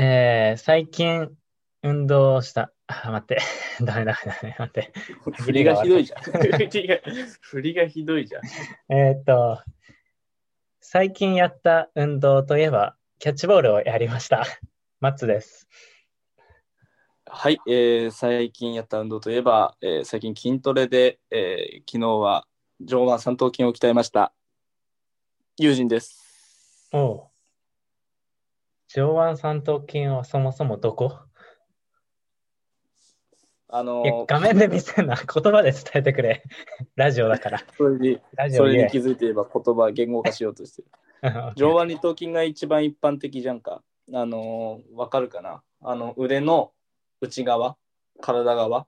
最近、運動した。あ、待って。ダメ、待って。振りがひどいじゃん。最近やった運動といえば、キャッチボールをやりました。マッツです。はい、最近やった運動といえば、最近筋トレで、昨日は上腕三頭筋を鍛えました。友人です。おう。上腕三頭筋はそもそもどこ？画面で見せんな、言葉で伝えてくれ。ラジオだから。それに気づいていれば言葉、言語化しようとしてる。上腕二頭筋が一番一般的じゃんか。わかるかな？腕の内側、体側。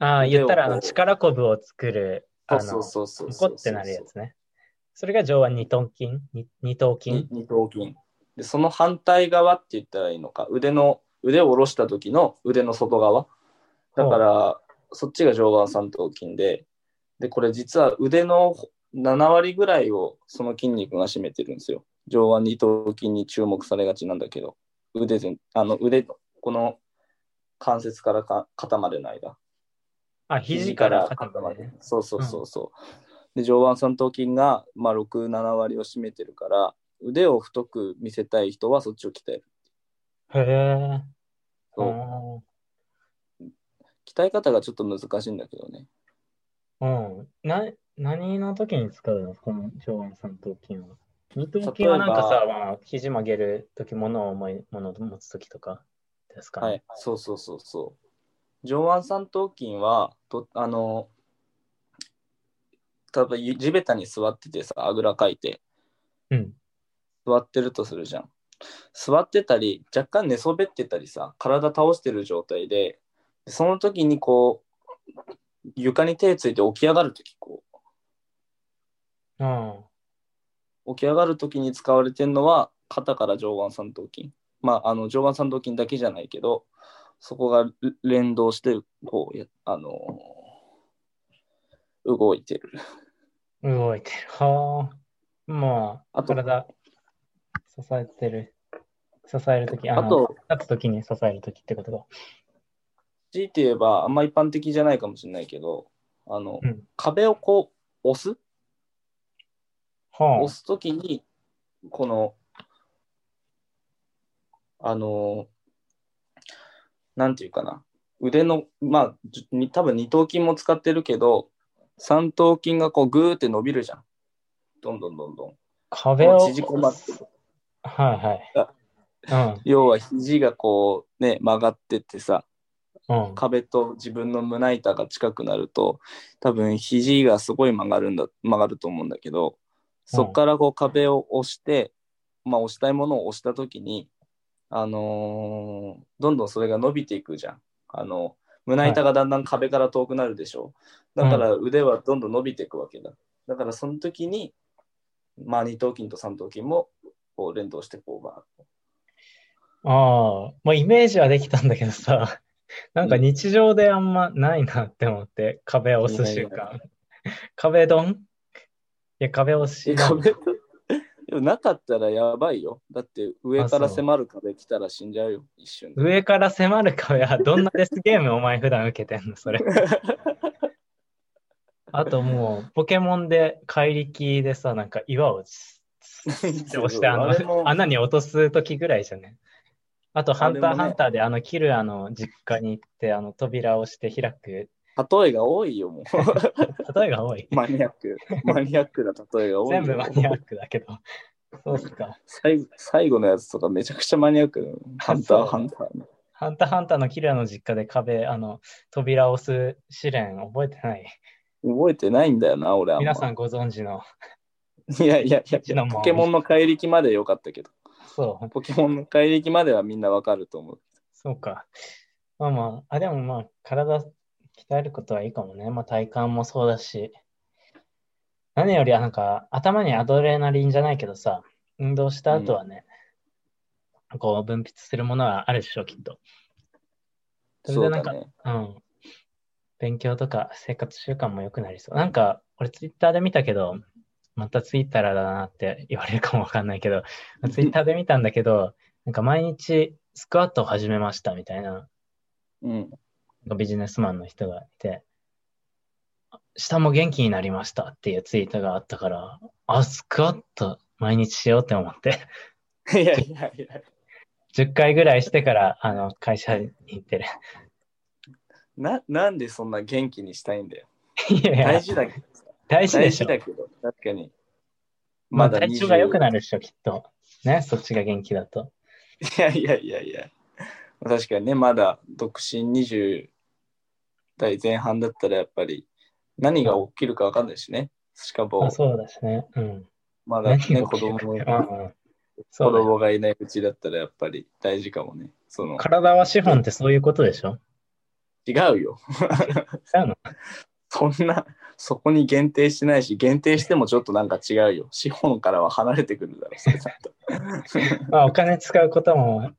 ああ、言ったら力こぶを作る、そうってなるやつね。それが上腕二頭筋、二頭筋。で、その反対側って言ったらいいのか。腕を下ろした時の腕の外側。だからそっちが上腕三頭筋で、これ実は腕の7割ぐらいをその筋肉が占めてるんですよ。上腕二頭筋に注目されがちなんだけど、腕この関節から肩までの間、肘から肩まで、そう、で上腕三頭筋が6、7割を占めてるから、腕を太く見せたい人はそっちを鍛える。へえ。そう。鍛え方がちょっと難しいんだけどね。うん。何の時に使うの？この上腕三頭筋は。二頭筋はなんかさ、肘曲げる時、物を重いものを持つ時とかですかね。はい。そう。上腕三頭筋は例えば地べたに座っててさ、あぐらかいて、うん、座ってるとするじゃん。座ってたり、若干寝そべってたりさ、体倒してる状態で。その時にこう床に手ついて起き上がる時、起き上がる時に使われてるのは肩から上腕三頭筋、上腕三頭筋だけじゃないけど、そこが連動してこう動いてる。はあ、あと体支える時、立つ時に支える時ってことだ。強いて言えばあんま一般的じゃないかもしれないけど、壁をこう押すときにこのなんていうかな、腕の多分二頭筋も使ってるけど、三頭筋がこうグーって伸びるじゃん。どんどん壁を縮こまって、要は肘がこうね曲がってってさ。壁と自分の胸板が近くなると、多分肘がすごい曲がると思うんだけど、そこからこう壁を押して、押したいものを押したときに、どんどんそれが伸びていくじゃん。胸板がだんだん壁から遠くなるでしょ。だから腕はどんどん伸びていくわけだ。だからその時に、二頭筋と三頭筋もこう連動してこうバーッと。イメージはできたんだけどさ。なんか日常であんまないなって思って、壁を押す習慣。壁ドン？壁押し。なかったらやばいよ。だって上から迫る壁来たら死んじゃうよ、一瞬。上から迫る壁はどんなデスゲームお前普段受けてんのそれ。あともう、ポケモンで怪力でさ、なんか岩を押して穴に落とすときぐらいじゃね。あと、ハンター、ハンターで、キルアの実家に行って、扉をして開く。例えが多いよ、もう。例えが多い。マニアックな例えが多い。全部マニアックだけど。そうっすか。最後のやつとかめちゃくちゃマニアックだよ。ハンターのキルアの実家で扉を押す試練、覚えてないんだよな、俺は。皆さんご存知の。いや、ポケモンの怪力まで良かったけど。そう、ポケモンの怪力まではみんなわかると思う。そうか。でも体鍛えることはいいかもね。体幹もそうだし。何よりなんか頭にアドレナリンじゃないけどさ、運動した後はね、こう分泌するものはあるでしょ、きっと。それでなんか、勉強とか生活習慣も良くなりそう。なんか、俺ツイッターで見たけど、またツイッターだなって言われるかもわかんないけど、ツイッターで見たんだけど、なんか毎日スクワットを始めましたみたいな、うん、ビジネスマンの人がいて、下も元気になりましたっていうツイートがあったから、あ、スクワット毎日しようって思って。いやいやいや。10回ぐらいしてから会社に行ってる。なんでそんな元気にしたいんだよ。いやいや大事だけど。大事でしょ。大事だけど、確かに。まだ、まあ、体調が良くなるでしょ、きっと。ね、そっちが元気だと。いやいやいやいや。確かにね、まだ独身20代前半だったらやっぱり何が起きるか分かんないしね。しかも、そうですね。うん。まだね、子供がいないうちだったらやっぱり大事かもね。体は資本ってそういうことでしょ？違うよ。違うの？そんな、そこに限定してないし、限定してもちょっとなんか違うよ。資本からは離れてくるだろう、それちょっと。まあ、お金使うことも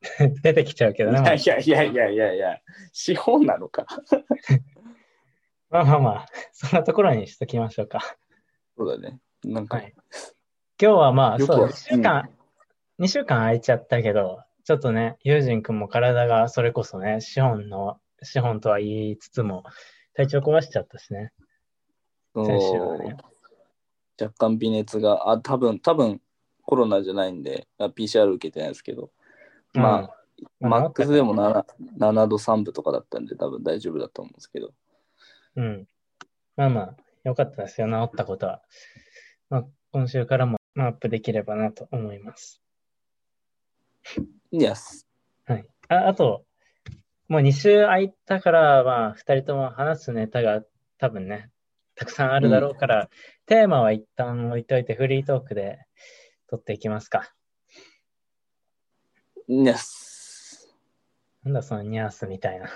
出てきちゃうけどね。いやいやいやいやいや、資本なのか。まあまあまあ、そんなところにしときましょうか。そうだね。なんか、はい、今日はまあ、そうです。2週間空いちゃったけど、ちょっとね、ユージン君も体がそれこそね、資本とは言いつつも、体調壊しちゃったしね。先週はね。若干微熱が、多分コロナじゃないんで、PCR 受けてないですけど、うん、まあ、マックスでも7度3分とかだったんで、多分大丈夫だと思うんですけど。うん。まあまあ、よかったですよ、治ったことは。まあ、今週からもアップできればなと思います。Yes。はい。あと、もう2週空いたから、まあ、2人とも話すネタが多分ね、たくさんあるだろうから、うん、テーマは一旦置いといて、フリートークで撮っていきますか。ニャス。なんだそのニャスみたいな。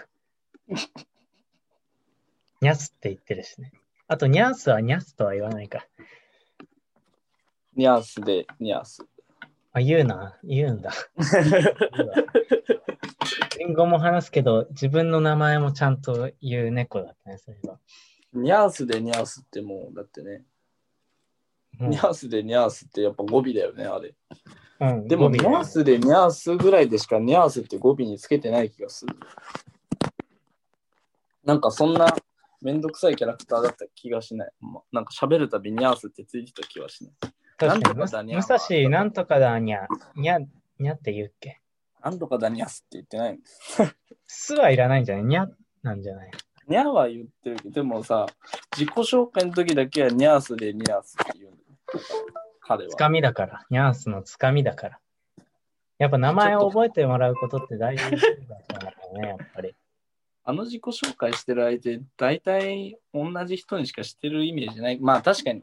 ニャスって言ってるしね。あと、ニャスはニャスとは言わないか。ニャスでニャス。あ、言うんだ。言語も話すけど、自分の名前もちゃんと言う猫だったね、それは。ニャースでニャースってもう、だってね、うん、ニャースでニャースってやっぱ語尾だよね、あれ。うん、でも、ニャースでニャースぐらいでしかニャースって語尾につけてない気がする。なんかそんなめんどくさいキャラクターだった気がしない。なんか喋るたびニャースってついてた気がしない。確かに、武蔵なんとかだにゃ、にゃ、にゃって言うっけ？なんとかだにゃすって言ってないんです。すはいらないんじゃない？にゃなんじゃない？にゃは言ってるけど、でもさ、自己紹介の時だけはにゃーすでにゃーすって言うんだよ。彼は。つかみだから。にゃーすのつかみだから。やっぱ名前を覚えてもらうことって大事だからね、やっぱり。あの自己紹介してる相手、大体同じ人にしかしてるイメージない。まあ確かに。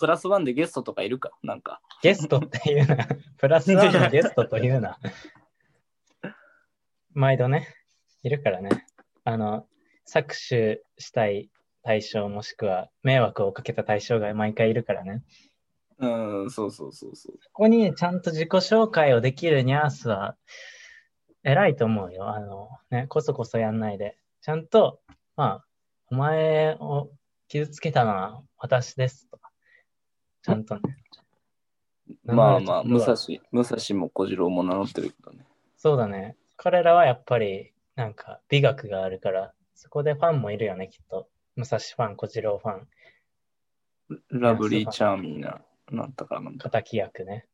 プラスワンでゲストとかいるかなんか。ゲストっていうな。プラスワンのゲストというな。毎度ね、いるからね。搾取したい対象もしくは迷惑をかけた対象が毎回いるからね。そうそうそうそう。ここにちゃんと自己紹介をできるニャースは偉いと思うよ。ね、こそこそやんないで。ちゃんと、まあ、お前を傷つけたのは私ですとか。ちゃんとね。まあまあ、武蔵も小次郎も名乗ってるけどね。そうだね。彼らはやっぱり、なんか美学があるから、そこでファンもいるよね、きっと。武蔵ファン、小次郎ファン。ラブリーチャーミーな、なんだかなんだ。敵役ね。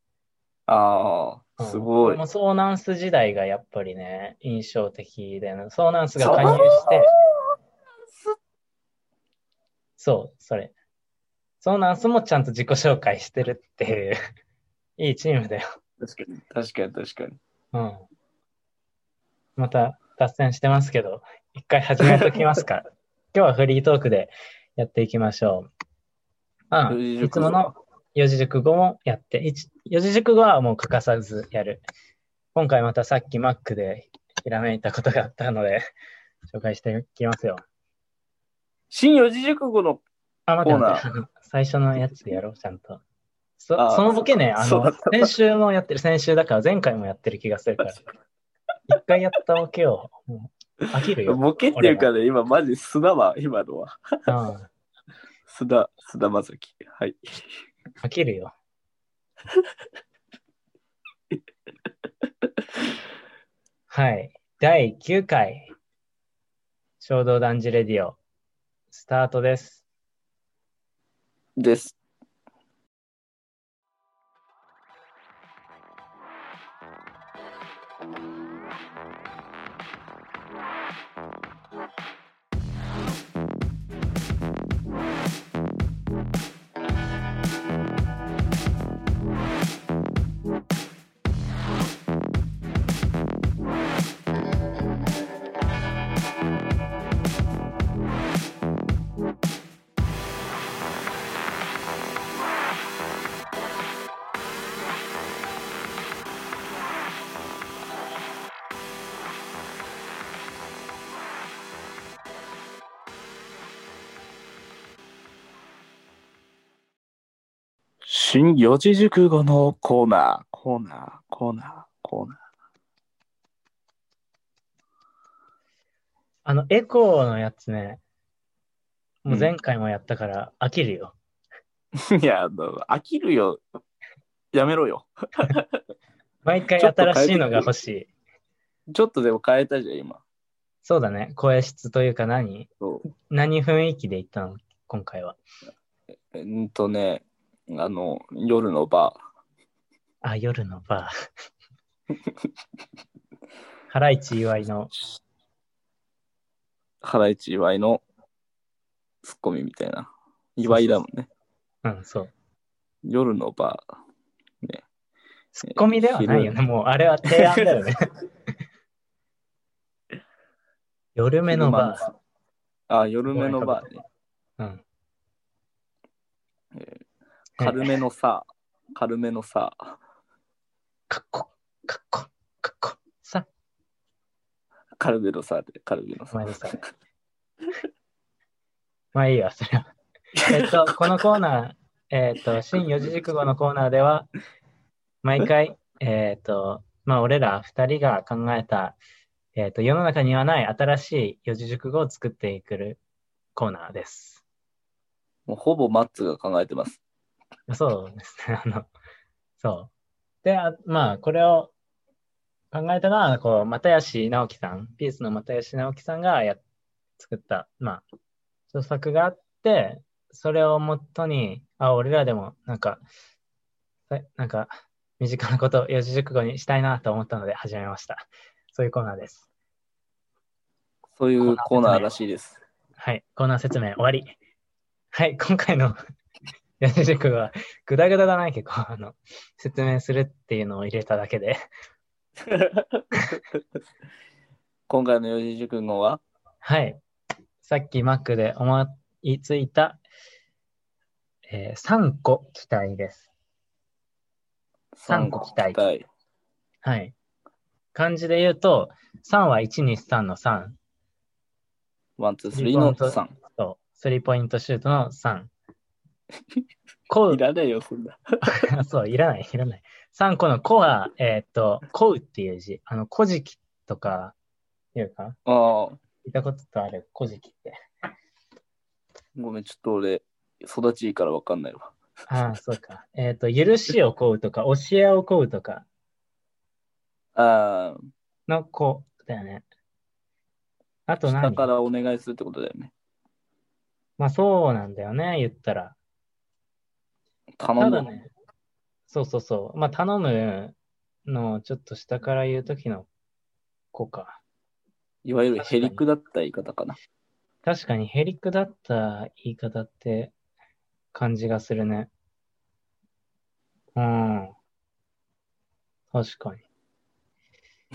ああ、すごい。でもソーナンス時代がやっぱりね、印象的で、ソーナンスが加入して、そう、それ。そうなんすもちゃんと自己紹介してるっていういいチームだよ。確かに。うん。また脱線してますけど、一回始めときますか。今日はフリートークでやっていきましょう。うん。いつもの四字熟語もやって、四字熟語はもう欠かさずやる。今回またさっきマックでひらめいたことがあったので紹介していきますよ。新四字熟語の待って最初のやつでやろう、ちゃんと。そのボケね、先週もやってる、先週だから前回もやってる気がするから。一回やったボケを、もう飽きるよ。ボケっていうかね、今マジ須田は、今のは。須田まさき。はい。飽きるよ。はい。第9回、衝動男児レディオ、スタートです。です。新四字熟語のコーナー。エコーのやつね、もう前回もやったから飽きるよ。いや、飽きるよ。やめろよ。毎回新しいのが欲しい。ちょっとでも変えたじゃん、今。そうだね、声質というか何雰囲気で言ったの、今回は。夜のバー。あ、夜のバー。ハライチ岩井のツッコミみたいな。岩井だもんね。うん、そう。夜のバー。ね、ツッコミではないよね。もうあれは提案だよね。夜目のバー。あ、夜目のバーね。うん。軽めのさ。かっこ、さ。軽めのさ。まあいいわ、それは。このコーナー、新四字熟語のコーナーでは、毎回、まあ俺ら二人が考えた、世の中にはない新しい四字熟語を作っていくコーナーです。もうほぼマッツが考えてます。そうですね。そう。で、まあ、これを考えたのは、又吉直樹さん、ピースの又吉直樹さんが作った、まあ、著作があって、それをもとに、俺らでも、なんか、身近なことを四字熟語にしたいなと思ったので始めました。そういうコーナーです。そういうコーナーらしいです。はい、コーナー説明終わり。はい、今回の。四字熟語はグダグダだな、結構説明するっていうのを入れただけで今回の四字熟語は、はい、さっきマックで思いついた、3個期待です。3個期待、はい。漢字で言うと3は 1,2,3 の3、 1,2,3 の3、そう、3ポイントシュートの3。いらないよ、そんな。そう、いらない。3個の子は、こうっていう字。古事記とか、いうか。ああ。聞いたことある、古事記って。ごめん、ちょっと俺、育ちいいから分かんないわ。ああ、そうか。許しをこうとか、教えをこうとか。ああ。の子だよね。あと何？下からお願いするってことだよね。まあそうなんだよね、言ったら。頼む、ね。そう。まあ頼むのをちょっと下から言うときの子か。いわゆるへりくだった言い方かな。確かにへりくだった言い方って感じがするね。うん。確か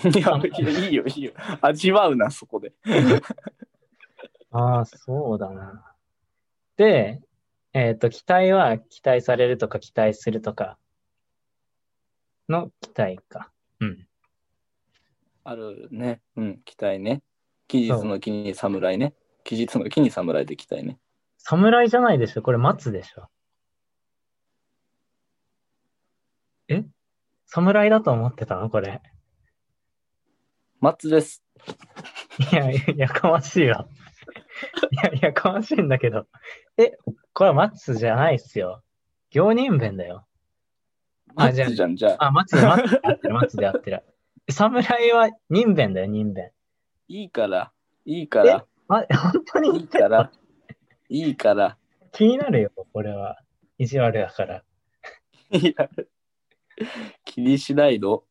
に。いいよ。味わうな、そこで。ああ、そうだな。で、期待は期待されるとか期待するとかの期待か。うん。あるね。うん、期待ね。期日の期に侍ね。期日の期に侍で期待ね。侍じゃないでしょ。これ待つでしょ。侍だと思ってたのこれ。待つです。いや、やかましいわ。やかましいんだけど。これは待つじゃないっすよ。行人弁だよ。待つじゃん、じゃあ。待つで合ってる。侍は人弁だよ、人弁。いいから、いいから。本当にいいから。いいから。気になるよ、これは。意地悪だから。いや、気にしないの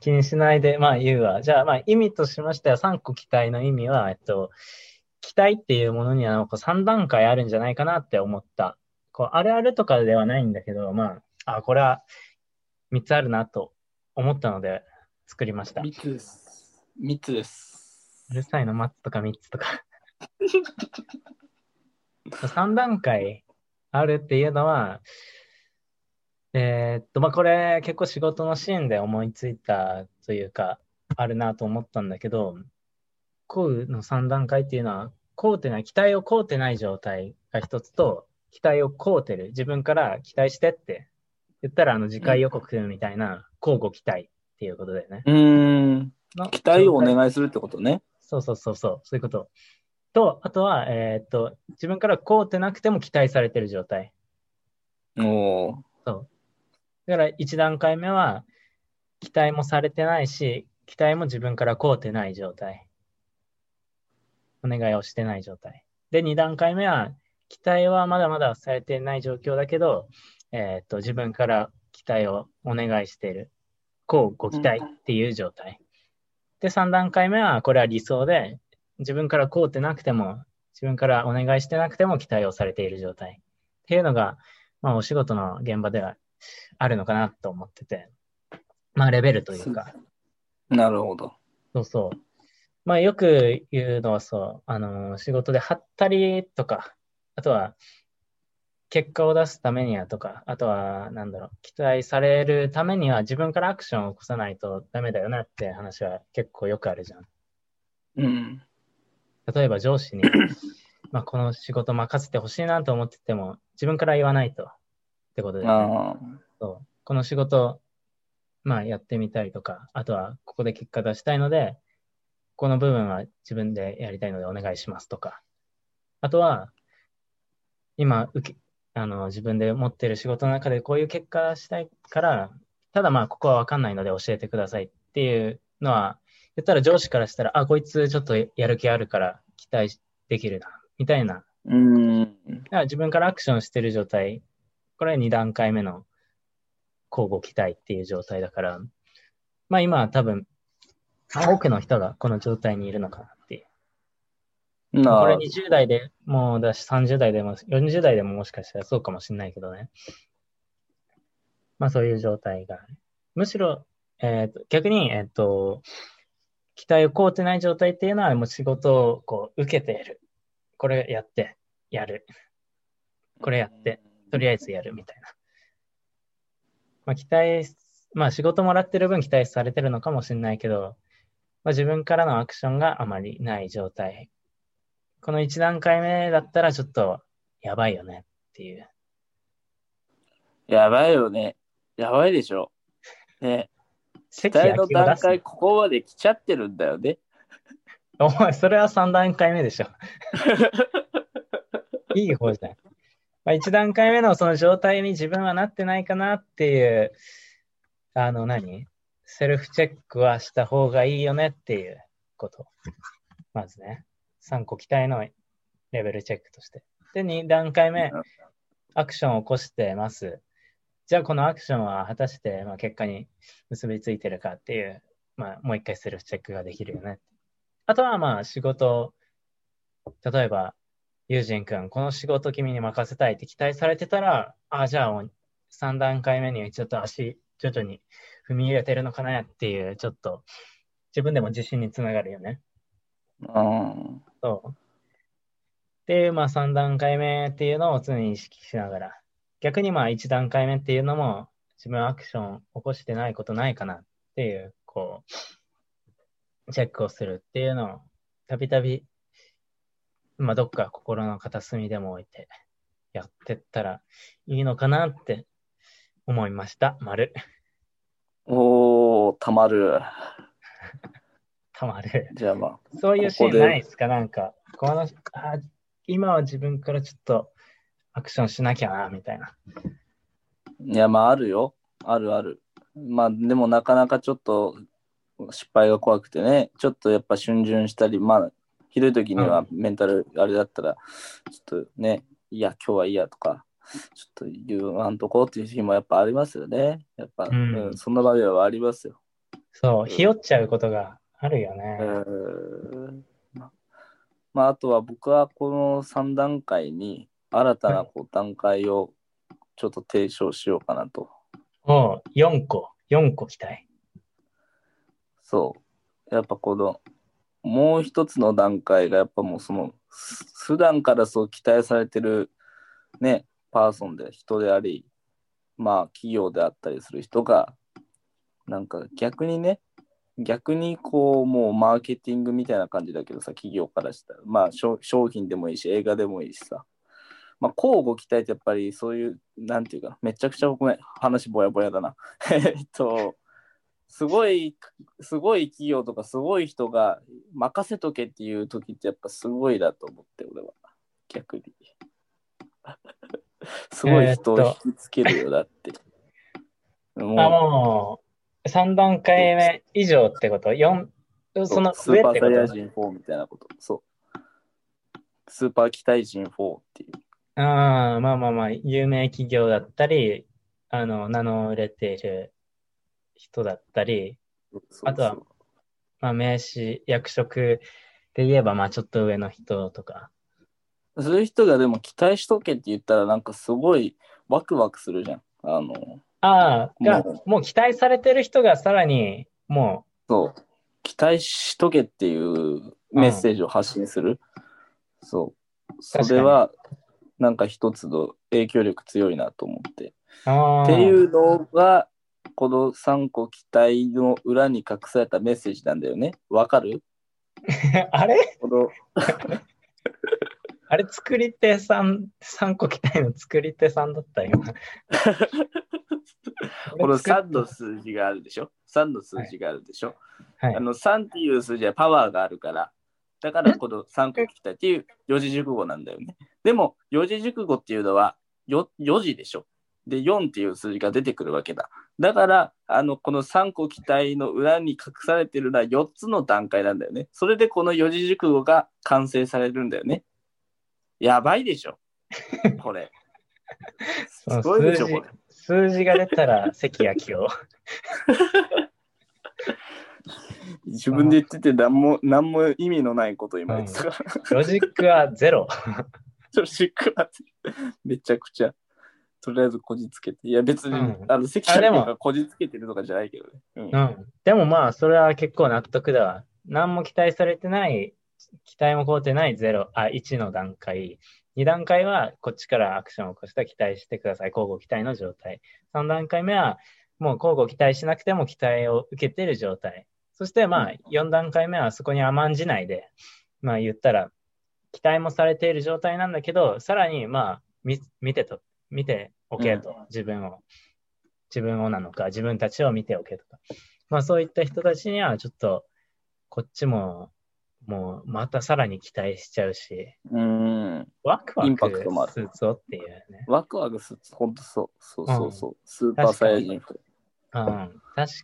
気にしないで、まあ言うわ。じゃあ、まあ意味としましては、3個期待の意味は、期待っていうものにはなんか3段階あるんじゃないかなって思った。こうあるあるとかではないんだけど、まあ、あ、これは3つあるなと思ったので作りました。3つです。3つです。うるさいの、マッツとか3つとか。3段階あるっていうのは、まあこれ結構仕事のシーンで思いついたというか、あるなと思ったんだけど、こうの3段階っていうのは、こうてない、期待をこうてない状態が一つと、期待をこうてる、自分から期待してって言ったら、次回予告みたいな、交互期待っていうことだよね。期待をお願いするってことね。そうそうそうそう、そういうこと。と、あとは、自分からこうてなくても期待されてる状態。おー。そう。だから1段階目は、期待もされてないし、期待も自分からこうてない状態。お願いをしてない状態。で、2段階目は、期待はまだまだされてない状況だけど、自分から期待をお願いしている。こうご期待っていう状態。で、3段階目は、これは理想で、自分からこうてなくても、自分からお願いしてなくても期待をされている状態。っていうのが、まあ、お仕事の現場ではあるのかなと思ってて。まあ、レベルというか。なるほど。そうそう。まあ、よく言うのはそう、仕事でハッタリとか、あとは結果を出すためにはとか、あとはなんだろう、期待されるためには自分からアクションを起こさないとダメだよなって話は結構よくあるじゃん。うん。例えば上司に、まあこの仕事任せてほしいなと思ってても、自分から言わないとってことで、ね、そう、この仕事、まあやってみたいとか、あとはここで結果出したいので、この部分は自分でやりたいのでお願いしますとか。あとは、今自分で持ってる仕事の中でこういう結果したいから、ただまあここはわかんないので教えてくださいっていうのは、言ったら上司からしたら、あ、こいつちょっとやる気あるから期待できるな、みたいな。だから自分からアクションしてる状態、これは2段階目の交互期待っていう状態だから、まあ今は多分、多くの人がこの状態にいるのかなっていう。これ20代でもだし、30代でも、40代でももしかしたらそうかもしれないけどね。まあそういう状態が。むしろ、逆に、期待をこうてない状態っていうのはもう仕事をこう受けている。これやって、やる。これやって、とりあえずやるみたいな。まあ期待、まあ仕事もらってる分期待されてるのかもしれないけど、まあ、自分からのアクションがあまりない状態。この1段階目だったらちょっとやばいよねっていう。やばいよね。やばいでしょ。ね。期待の段階、ここまで来ちゃってるんだよね。お前、それは3段階目でしょ。いい方じゃない。まあ、1段階目のその状態に自分はなってないかなっていう、セルフチェックはした方がいいよねっていうこと。まずね、3個期待のレベルチェックとして。で、2段階目、アクションを起こしてます。じゃあ、このアクションは果たして、まあ、結果に結びついてるかっていう、まあ、もう一回セルフチェックができるよね。あとは、まあ、仕事、例えば、友人くん、この仕事君に任せたいって期待されてたら、あ、じゃあ、3段階目にちょっと徐々に踏み入れてるのかなっていう、ちょっと自分でも自信につながるよね。そう。で、まあ3段階目っていうのを常に意識しながら、逆にまあ1段階目っていうのも自分アクション起こしてないことないかなっていう、こう、チェックをするっていうのをたびたび、まあどっか心の片隅でも置いてやってったらいいのかなって思いました。丸。おー、たまる。たまる。じゃあまあ。そういうシーンないですか？なんか、今は自分からちょっとアクションしなきゃな、みたいな。いや、まああるよ。あるある。まあでもなかなかちょっと失敗が怖くてね、ちょっとやっぱ逡巡したり、まあひどい時にはメンタルあれだったら、ちょっとね、いや今日はいいやとかちょっと言わんとこうっていう日もやっぱありますよね。やっぱ、うん、そんな場面はありますよ。そう、ひよっちゃうことがあるよね。まあ、あとは僕はこの3段階に新たなこう段階をちょっと提唱しようかなと。もう4個期待。そう。やっぱこのもう一つの段階がやっぱもうその普段からそう期待されてるね、パーソンで人であり、まあ企業であったりする人がなんか逆にこうもうマーケティングみたいな感じだけどさ、企業からしたらまあ商品でもいいし映画でもいいしさ、まあ交互期待ってやっぱりそういうなんていうかめちゃくちゃごめん話ぼやぼやだなすごい企業とかすごい人が任せとけっていう時ってやっぱすごいだと思って俺は逆にすごい人を引きつけるよだってもう3段階目以上ってこと4その上ってことスーパーサイヤ人4みたいなことそうスーパー期待人4っていうまあまあまあ有名企業だったり名の売れている人だったりあとはまあ名刺役職で言えばまあちょっと上の人とかそういう人がでも期待しとけって言ったらなんかすごいワクワクするじゃん。もう期待されてる人がさらにもうそう期待しとけっていうメッセージを発信する。そうそれはなんか一つの影響力強いなと思って。っていうのがこの3個期待の裏に隠されたメッセージなんだよね。わかる？あれ？あれ作り手さん3個期待の作り手さんだったよこの3の数字があるでしょ3の数字があるでしょ、はいはい、3っていう数字はパワーがあるからだからこの3個期待っていう四字熟語なんだよねでも四字熟語っていうのは4字でしょで4っていう数字が出てくるわけだだからこの3個期待の裏に隠されてるのは4つの段階なんだよねそれでこの四字熟語が完成されるんだよねやばいでしょこれすごいでしょこれ数字が出たら関明夫自分で言ってて何も意味のないこと今言ってたからロジックはゼロロジックはめちゃくちゃとりあえずこじつけていや別に、関明夫がこじつけてるとかじゃないけどね、でもまあそれは結構納得だわ何も期待されてない期待も肯定ない1の段階2段階はこっちからアクションを起こした期待してください交互期待の状態3段階目はもう交互期待しなくても期待を受けている状態そしてまあ4段階目はそこに甘んじないでまあ言ったら期待もされている状態なんだけどさらにまあ見ておけと自分をなのか自分たちを見ておけとかまあそういった人たちにはちょっとこっちもうまたさらに期待しちゃうし、ワクワクするぞっていうね。ワクワクするぞ、本当そう、スーパーサイヤ人。確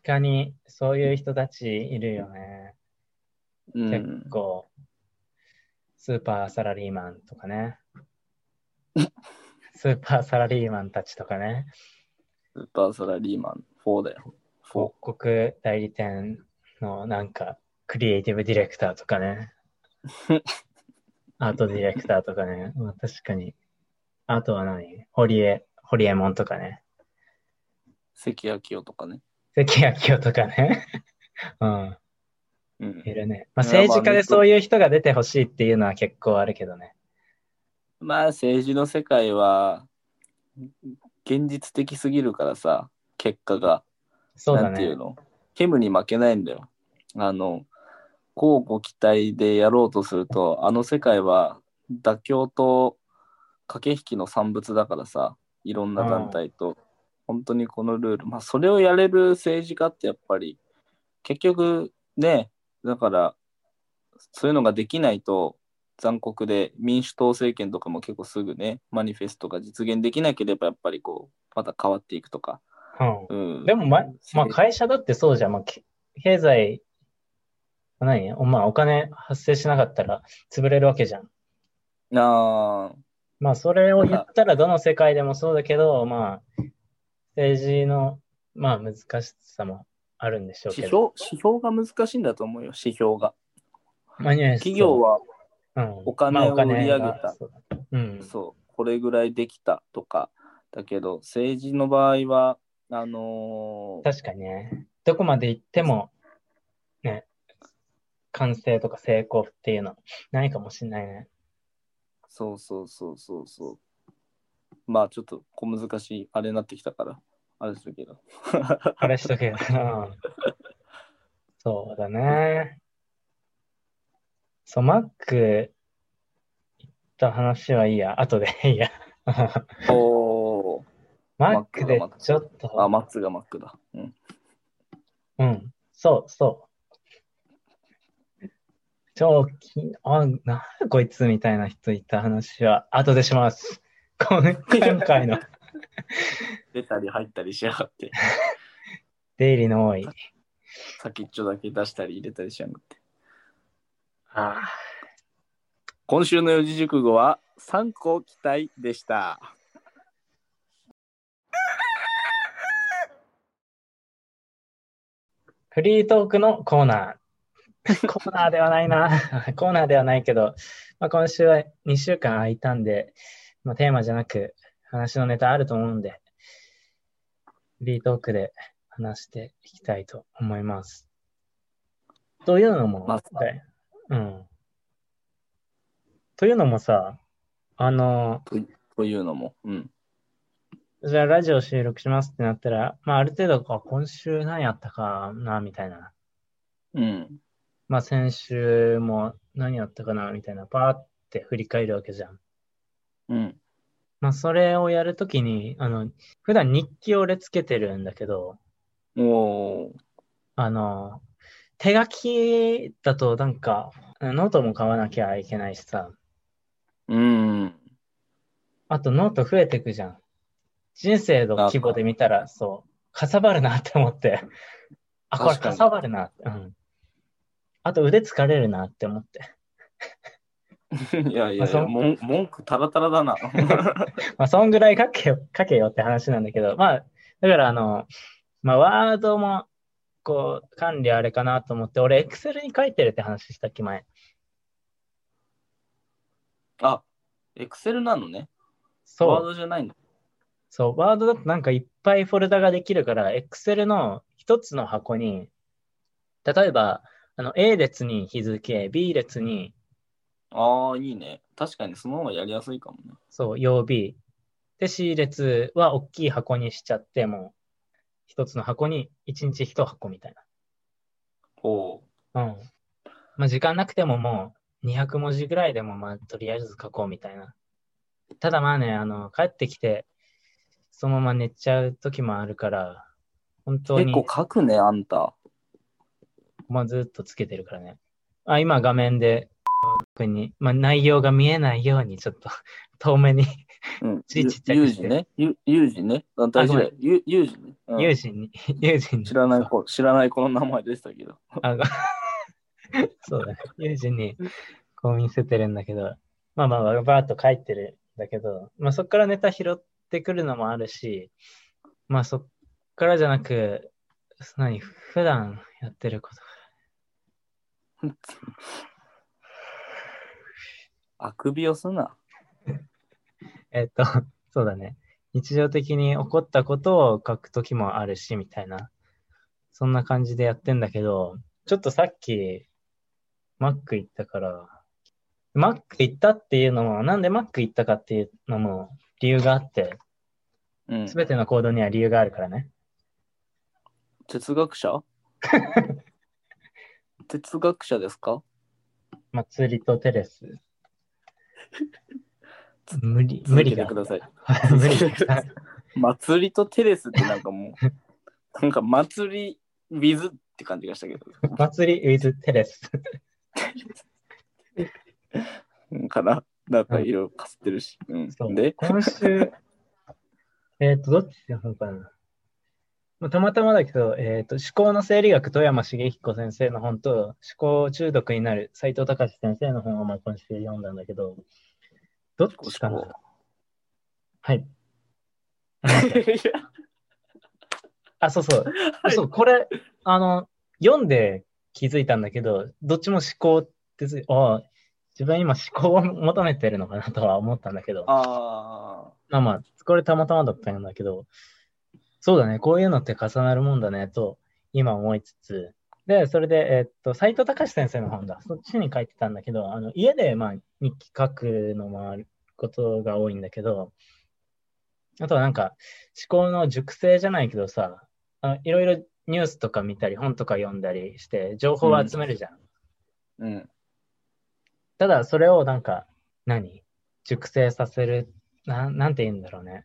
かにそういう人たちいるよね。結構、スーパーサラリーマンとかね。スーパーサラリーマンたちとかね。スーパーサラリーマン4だよ。広告代理店のなんか、クリエイティブディレクターとかねアートディレクターとかね、まあ、確かにあとはホリエモンとかね関明夫とかねいるね、まあ、政治家でそういう人が出てほしいっていうのは結構あるけどねまあ政治の世界は現実的すぎるからさ結果がそうだねなんていうのケムに負けないんだよ交互期待でやろうとするとあの世界は妥協と駆け引きの産物だからさいろんな団体と本当にこのルールまあそれをやれる政治家ってやっぱり結局ねだからそういうのができないと残酷で民主党政権とかも結構すぐねマニフェストが実現できなければやっぱりこうまた変わっていくとか、でもまあ会社だってそうじゃん、まあ、経済何、まあ、お金発生しなかったら潰れるわけじゃん。まあ、それを言ったらどの世界でもそうだけど、まあ、政治の、まあ、難しさもあるんでしょうけど。指標が難しいんだと思うよ、指標が。まあね、企業はお金を売り上げた。これぐらいできたとか。だけど、政治の場合は、確かにね、どこまで行っても、ね、完成とか成功っていうのないかもしれないね。そうそうそうそうそう。まあちょっと小難しいあれになってきたからあれしとけど。あれしとけど。そうだね。そうマック行った話はいいや、後でいいや。おお。マックでちょっと。あ、マッツがマックだ。うん。うん。そうそう。超なあこいつみたいな人いた話は後でします。今回の出たり入ったりしやがって。出入りの多い。先っちょだけ出したり入れたりしやがって。ああ。今週の四字熟語は3個期待でした。フリートークのコーナー。コーナーではないな。コーナーではないけど、まあ、今週は2週間空いたんで、まあ、テーマじゃなく話のネタあると思うんで、フリートークで話していきたいと思います。というのも、うん。というのもさ、というのも、うん。じゃあラジオ収録しますってなったら、まあある程度、今週何やったかな、みたいな。うん。まあ、先週も何やったかなみたいなパーって振り返るわけじゃん。うん。まあそれをやるときに普段日記を俺つけてるんだけど、手書きだとなんかノートも買わなきゃいけないしさ。うん。あとノート増えてくじゃん。人生の規模で見たらそうかさばるなって思って、あこれかさばるなって。うん。あと腕疲れるなって思って。いや、文句タラタラだな。まあ、そんぐらい書けよって話なんだけど、まあ、だからまあ、ワードも、こう、管理あれかなと思って、俺、エクセルに書いてるって話したっけ前。あ、エクセルなのね。そう。ワードじゃないの。そう、ワードだとなんかいっぱいフォルダができるから、エクセルの一つの箱に、例えば、A 列に日付、B 列に。ああ、いいね。確かにその方がやりやすいかもね。そう、曜日。で、C 列は大きい箱にしちゃって、もう、一つの箱に一日一箱みたいな。ほう。うん。まあ、時間なくてももう、200文字ぐらいでも、まあ、とりあえず書こうみたいな。ただまあね、帰ってきて、そのまま寝ちゃう時もあるから、本当に。結構書くね、あんた。まあ、ずっとつけてるからね。あ、今画面で、まあ、内容が見えないようにちょっと遠目に有事ね。有事ね。大丈夫。有事ね。有事に。知らない子の名前でしたけど。あそうだね。有事にこう見せてるんだけど、まあまあバーっと書いてるんだけど、まあ、そっからネタ拾ってくるのもあるし、まあそっからじゃなく、普段やってることがあくびをすなそうだね、日常的に起こったことを書くときもあるしみたいな、そんな感じでやってんだけど、ちょっとさっきマック行ったから、マック行ったっていうのも、なんでマック行ったかっていうのも理由があって、すべ、ての行動には理由があるからね。哲学者ですか？祭りとテレス。無理だ。無理だ。祭りとテレスってなんかもう、なんか祭り with って感じがしたけど。祭り with テレス。かな？なんか色かすってるし。うん、で今週、どっちの方かな。たまたまだけど、思考の生理学、外山茂彦先生の本と、思考中毒になる斉藤隆先生の本をまあ今週読んだんだけど、どっちかな。はい。あ、そうそう。はい、そう、これ、読んで気づいたんだけど、どっちも思考って自分今思考を求めてるのかなとは思ったんだけど、まあ、これたまたまだったんだけど、そうだね、こういうのって重なるもんだねと今思いつつ、で、それで、斉藤隆先生の本だ、そっちに書いてたんだけど、家で、まあ、日記書くのもあることが多いんだけど、あとはなんか、思考の熟成じゃないけどさ、いろいろニュースとか見たり、本とか読んだりして、情報を集めるじゃん。うん。ただ、それをなんか、熟成させる、なんて言うんだろうね。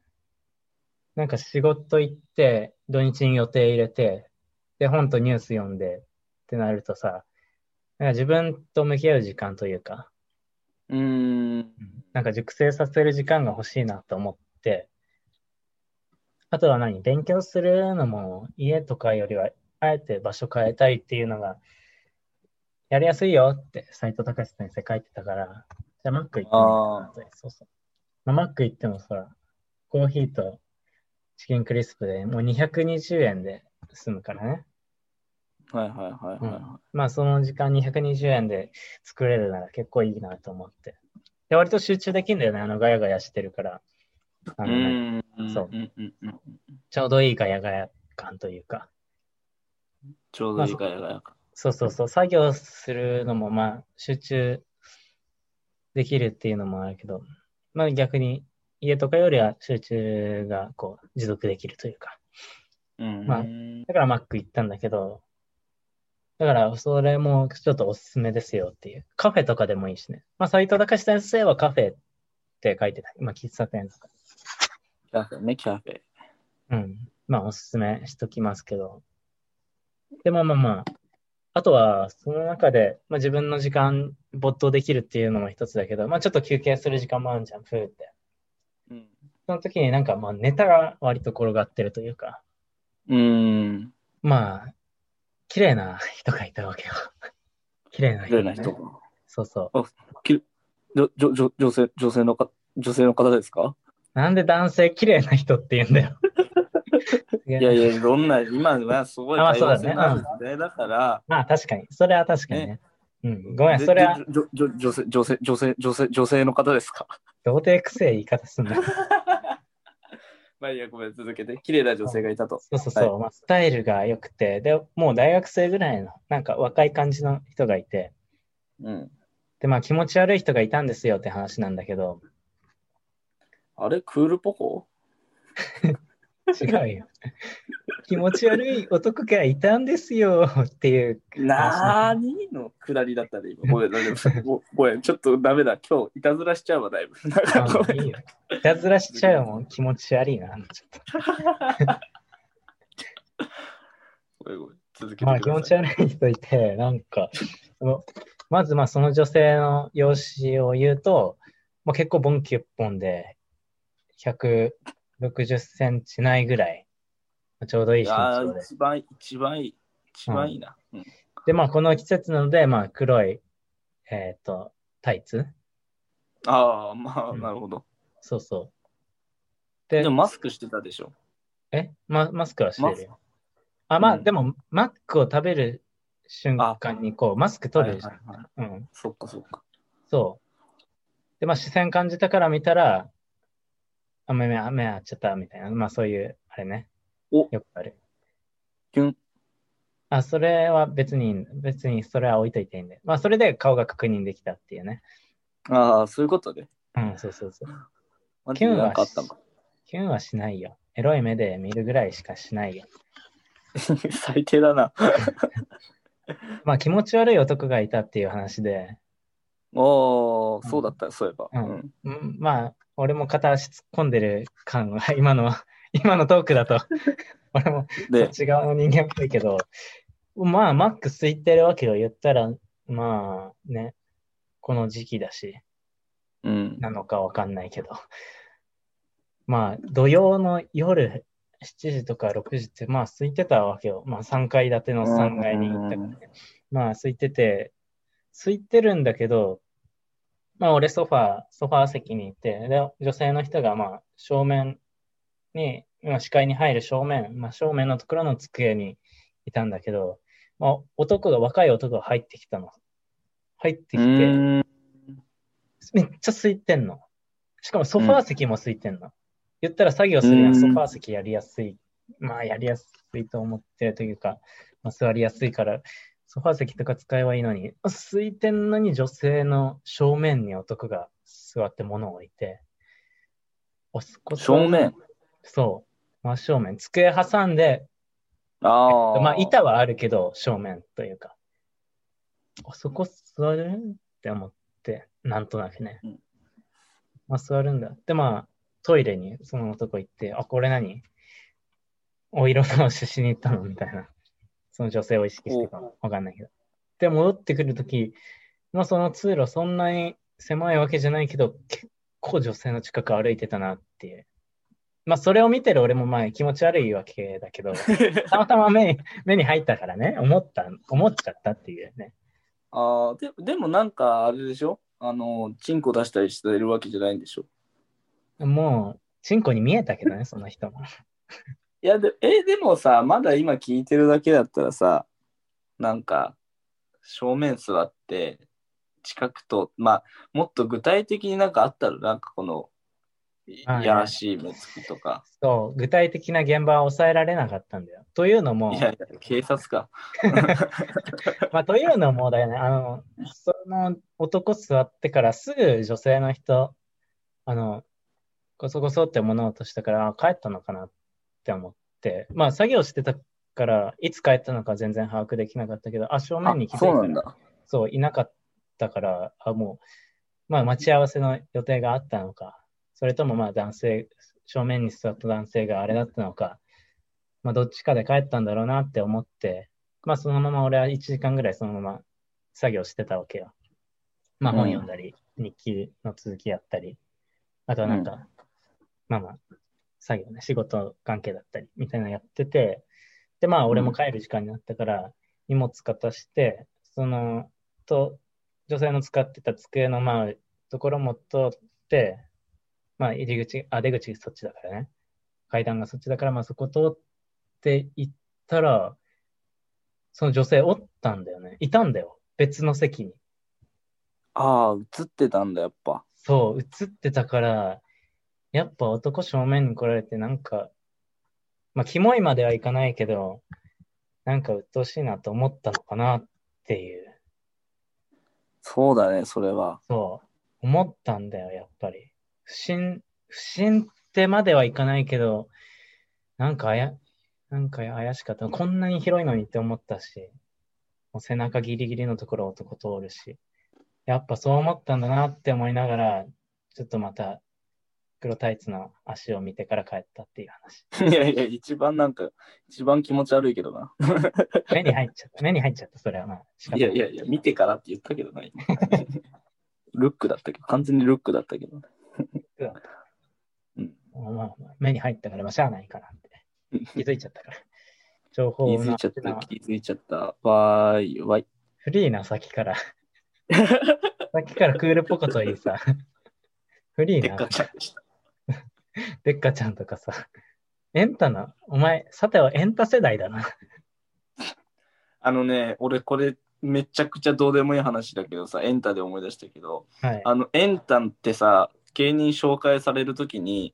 なんか仕事行って、土日に予定入れて、で、本とニュース読んでってなるとさ、なんか自分と向き合う時間というか、なんか熟成させる時間が欲しいなと思って、あとは勉強するのも家とかよりはあえて場所変えたいっていうのがやりやすいよって斉藤隆先生書いてたから、じゃあマック行ってもいいかなと。そうそう、マック行ってもさ、コーヒーとチキンクリスプでもう220円で済むからね。はいはいはいはい、まあその時間220円で作れるなら結構いいなと思って、で割と集中できるんだよね、ガヤガヤしてるから。そう、ちょうどいいガヤガヤ感というか、ちょうどいいガヤガヤ感、そうそうそう、作業するのもまあ集中できるっていうのもあるけど、まあ逆に家とかよりは集中がこう持続できるというか、まあだからマック行ったんだけど、だからそれもちょっとおすすめですよっていう。カフェとかでもいいしね。まあ斉藤隆先生はカフェって書いてた、まあ喫茶店とか。キャフェね、キャフェ。まあ、おすすめしときますけど。で、まあ、あとは、その中で、まあ、自分の時間、没頭できるっていうのも一つだけど、まあ、ちょっと休憩する時間もあるじゃん、ふーって。その時にまあ、ネタが割と転がってるというか。まあ、綺麗な人がいたわけよ。綺麗な人、ね。綺麗な人。そうそう。女性の方ですか？なんで男性綺麗な人って言うんだよ。いや、いろんな、今はすごい多様性な時代だから。まあ確かに、それは確かにね。ごめん、それは。女性の方ですか？童貞くせえ言い方すんな。まあいや、ごめん、続けて。綺麗な女性がいたと。そう、はい、まあ、スタイルが良くて、で、もう大学生ぐらいの、なんか若い感じの人がいて、で、まあ気持ち悪い人がいたんですよって話なんだけど、あれクールポコ違うよ。気持ち悪い男がいたんですよっていう。なーにのくだりだったね、今。ごめん、ちょっとダメだ。今日、いたずらしちゃうわ、だいぶ。いいよ。いたずらしちゃうもん、気持ち悪いな。ちょっとごめん、続けてください。まあ、気持ち悪い人いて、なんか、まず、まあ、その女性の容姿を言うと、まあ、結構ボンキュッポンで、160センチないぐらい、ちょうどいい身長で。一番いいな。で、まあ、この季節なので、まあ、黒い、タイツ。ああ、まあ、なるほど。そうそう。でもマスクしてたでしょ。マスクはしてるよ。でも、マックを食べる瞬間に、こう、マスク取るじゃん。そっかそっか。そう。で、まあ、視線感じたから見たら、目あっちゃったみたいな、まあそういう、あれね。よくある。それは別にそれは置いといていいんで。まあそれで顔が確認できたっていうね。ああ、そういうことで。そう。キュンはしないよ。エロい目で見るぐらいしかしないよ。最低だな。まあ気持ち悪い男がいたっていう話で。そうだった、そういえば。まあ、俺も片足突っ込んでる感が今のトークだと俺もそっち側の人間っぽいけど、まあマック空いてるわけを言ったら、まあね、この時期だし、なのかわかんないけど、まあ土曜の夜7時とか6時って、まあ、空いてたわけよ。まあ、3階建ての3階に行ったからね。まあ、空いてるんだけど、まあ、俺ソファー席にいて、で、女性の人が、まあ、正面に、視界に入る正面のところの机にいたんだけど、まあ、若い男が入ってきて、めっちゃ空いてんの。しかもソファー席も空いてんの。言ったら作業するやん、ソファー席やりやすい。まあ、やりやすいと思ってるというか、まあ、座りやすいから、ソファー席とか使えばいいのに、空いてんのに女性の正面に男が座って物を置いて、正面？そう、真正面。机挟んで、まあ、板はあるけど、正面というか、あそこ座るって思って、なんとなくね。まあ、座るんだ。で、まあ、トイレにその男行って、あ、これ何？お色直ししに行ったのみたいな。その女性を意識してたのわかんないけど。で、戻ってくるとき、まあその通路そんなに狭いわけじゃないけど、結構女性の近く歩いてたなっていう。まあそれを見てる俺もまあ気持ち悪いわけだけど、たまたま目に入ったからね、思っちゃったっていうね。ああ、でもなんかあれでしょ？チンコ出したりしてるわけじゃないんでしょ？もう、チンコに見えたけどね、その人も。いやでもさ、まだ今聞いてるだけだったらさ、なんか、正面座って、近くと、まあ、もっと具体的になんかあったら、なんかこの、やらしい目つきとか。そう、具体的な現場は抑えられなかったんだよ。というのも、いやいや警察か。まあ、というのもだよね、その男座ってからすぐ女性の人、ごそごそって物音したから帰ったのかなって思って、まあ作業してたからいつ帰ったのか全然把握できなかったけど、あ、正面に来てるから、そういなかったから、あ、もうまあ待ち合わせの予定があったのか、それともまあ男性正面に座った男性があれだったのか、まあどっちかで帰ったんだろうなって思って、まあそのまま俺は1時間ぐらいそのまま作業してたわけよ。まあ本読んだり、日記の続きやったり、あとはなんか、まあ、作業ね、仕事関係だったり、みたいなのやってて、で、まあ、俺も帰る時間になったから、荷物片して、女性の使ってた机の、まあ、ところも通って、まあ、出口そっちだからね。階段がそっちだから、まあ、そこ通って行ったら、その女性おったんだよね。いたんだよ。別の席に。ああ、映ってたんだ、やっぱ。そう、映ってたから、やっぱ男正面に来られてなんか、まあ、キモいまではいかないけど、なんか鬱陶しいなと思ったのかなっていう。そうだね、それは。そう、思ったんだよ、やっぱり。不審ってまではいかないけど、なんか怪しかった。こんなに広いのにって思ったし、もう背中ギリギリのところ男通るし、やっぱそう思ったんだなって思いながら、ちょっとまた、黒タイツの足を見てから帰ったっていう話。いやいや、一番気持ち悪いけどな。目に入っちゃった、それはな。いやいやいや、見てからって言ったけどな、今。ルックだったけど、完全にルックだったけど。うん。まあ、目に入ったから、まあ、しゃあないかなって。気づいちゃったから。情報を。気づいちゃった。わーい、わい。フリーな、先から。先からクールポコといいさ。フリーな。でっかちゃんとかさ、エンタな、お前、さてはエンタ世代だな。俺これめちゃくちゃどうでもいい話だけどさ、エンタで思い出したけど、はい、エンタってさ、芸人紹介されるときに、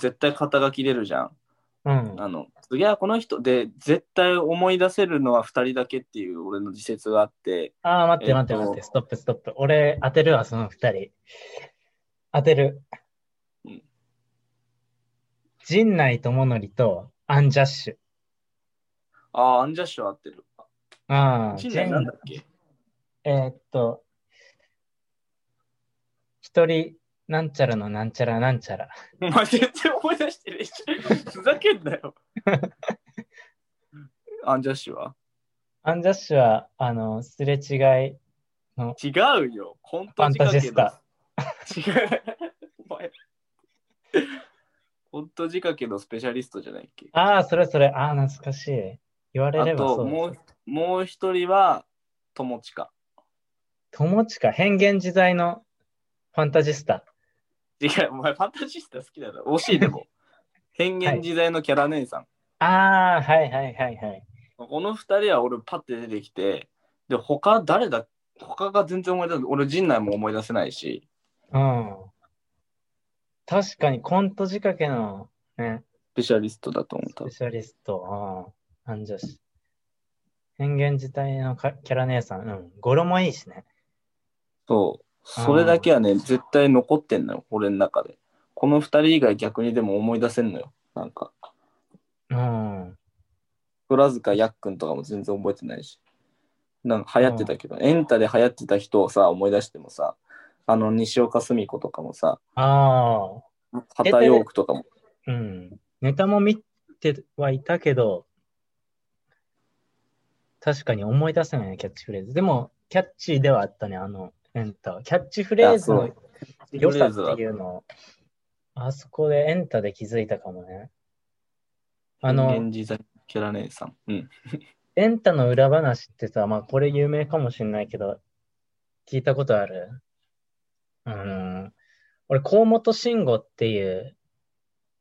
絶対肩書き出るじゃん。うん、いや、この人で絶対思い出せるのは2人だけっていう俺の自説があって。ああ、待って、ストップ。俺当てるわ、その2人。当てる。陣内智則とアンジャッシュ。ああ、アンジャッシュは合ってる。ああ、陣内なんだっけ？一人、なんちゃらのなんちゃらなんちゃら。ま、全然思い出してる。ふざけんなよ。アンジャッシュは、すれ違いの。違うよ。コント仕掛けの。ファンタジスタ。違う。お前。ホット仕掛けのスペシャリストじゃないっけ。ああ、それそれ。ああ、懐かしい。言われればそうです。あともう一人は友近。友近、変幻自在のファンタジスタ。違う、お前ファンタジスタ好きだろ。惜しいでも。変幻自在のキャラ姉さん。はい、ああ、はいはいはいはい。この二人は俺パッて出てきて、で、他誰だ、他が全然思い出せない。俺陣内も思い出せないし。うん。確かにコント仕掛けのね。スペシャリストだと思った。スペシャリスト。ああ、アンジャシ。変幻自在のキャラ姉さん。うん。語呂もいいしね。そう。それだけはね、絶対残ってんのよ、俺の中で。この二人以外逆にでも思い出せんのよ、なんか。うん。倉塚やっくんとかも全然覚えてないし。なんか流行ってたけど、エンタで流行ってた人をさ、思い出してもさ、あの西岡澄子とかもさ、ああ、畑ヨークとかも。うん。ネタも見てはいたけど、確かに思い出せないね、キャッチフレーズ。でも、キャッチーではあったね、あのエンタ。キャッチフレーズの良さっていうのを、あそこでエンタで気づいたかもね。あの、変幻自在キャラ姉さん。うん。エンタの裏話ってさ、まあこれ有名かもしれないけど、聞いたことある？俺、河本慎吾っていう、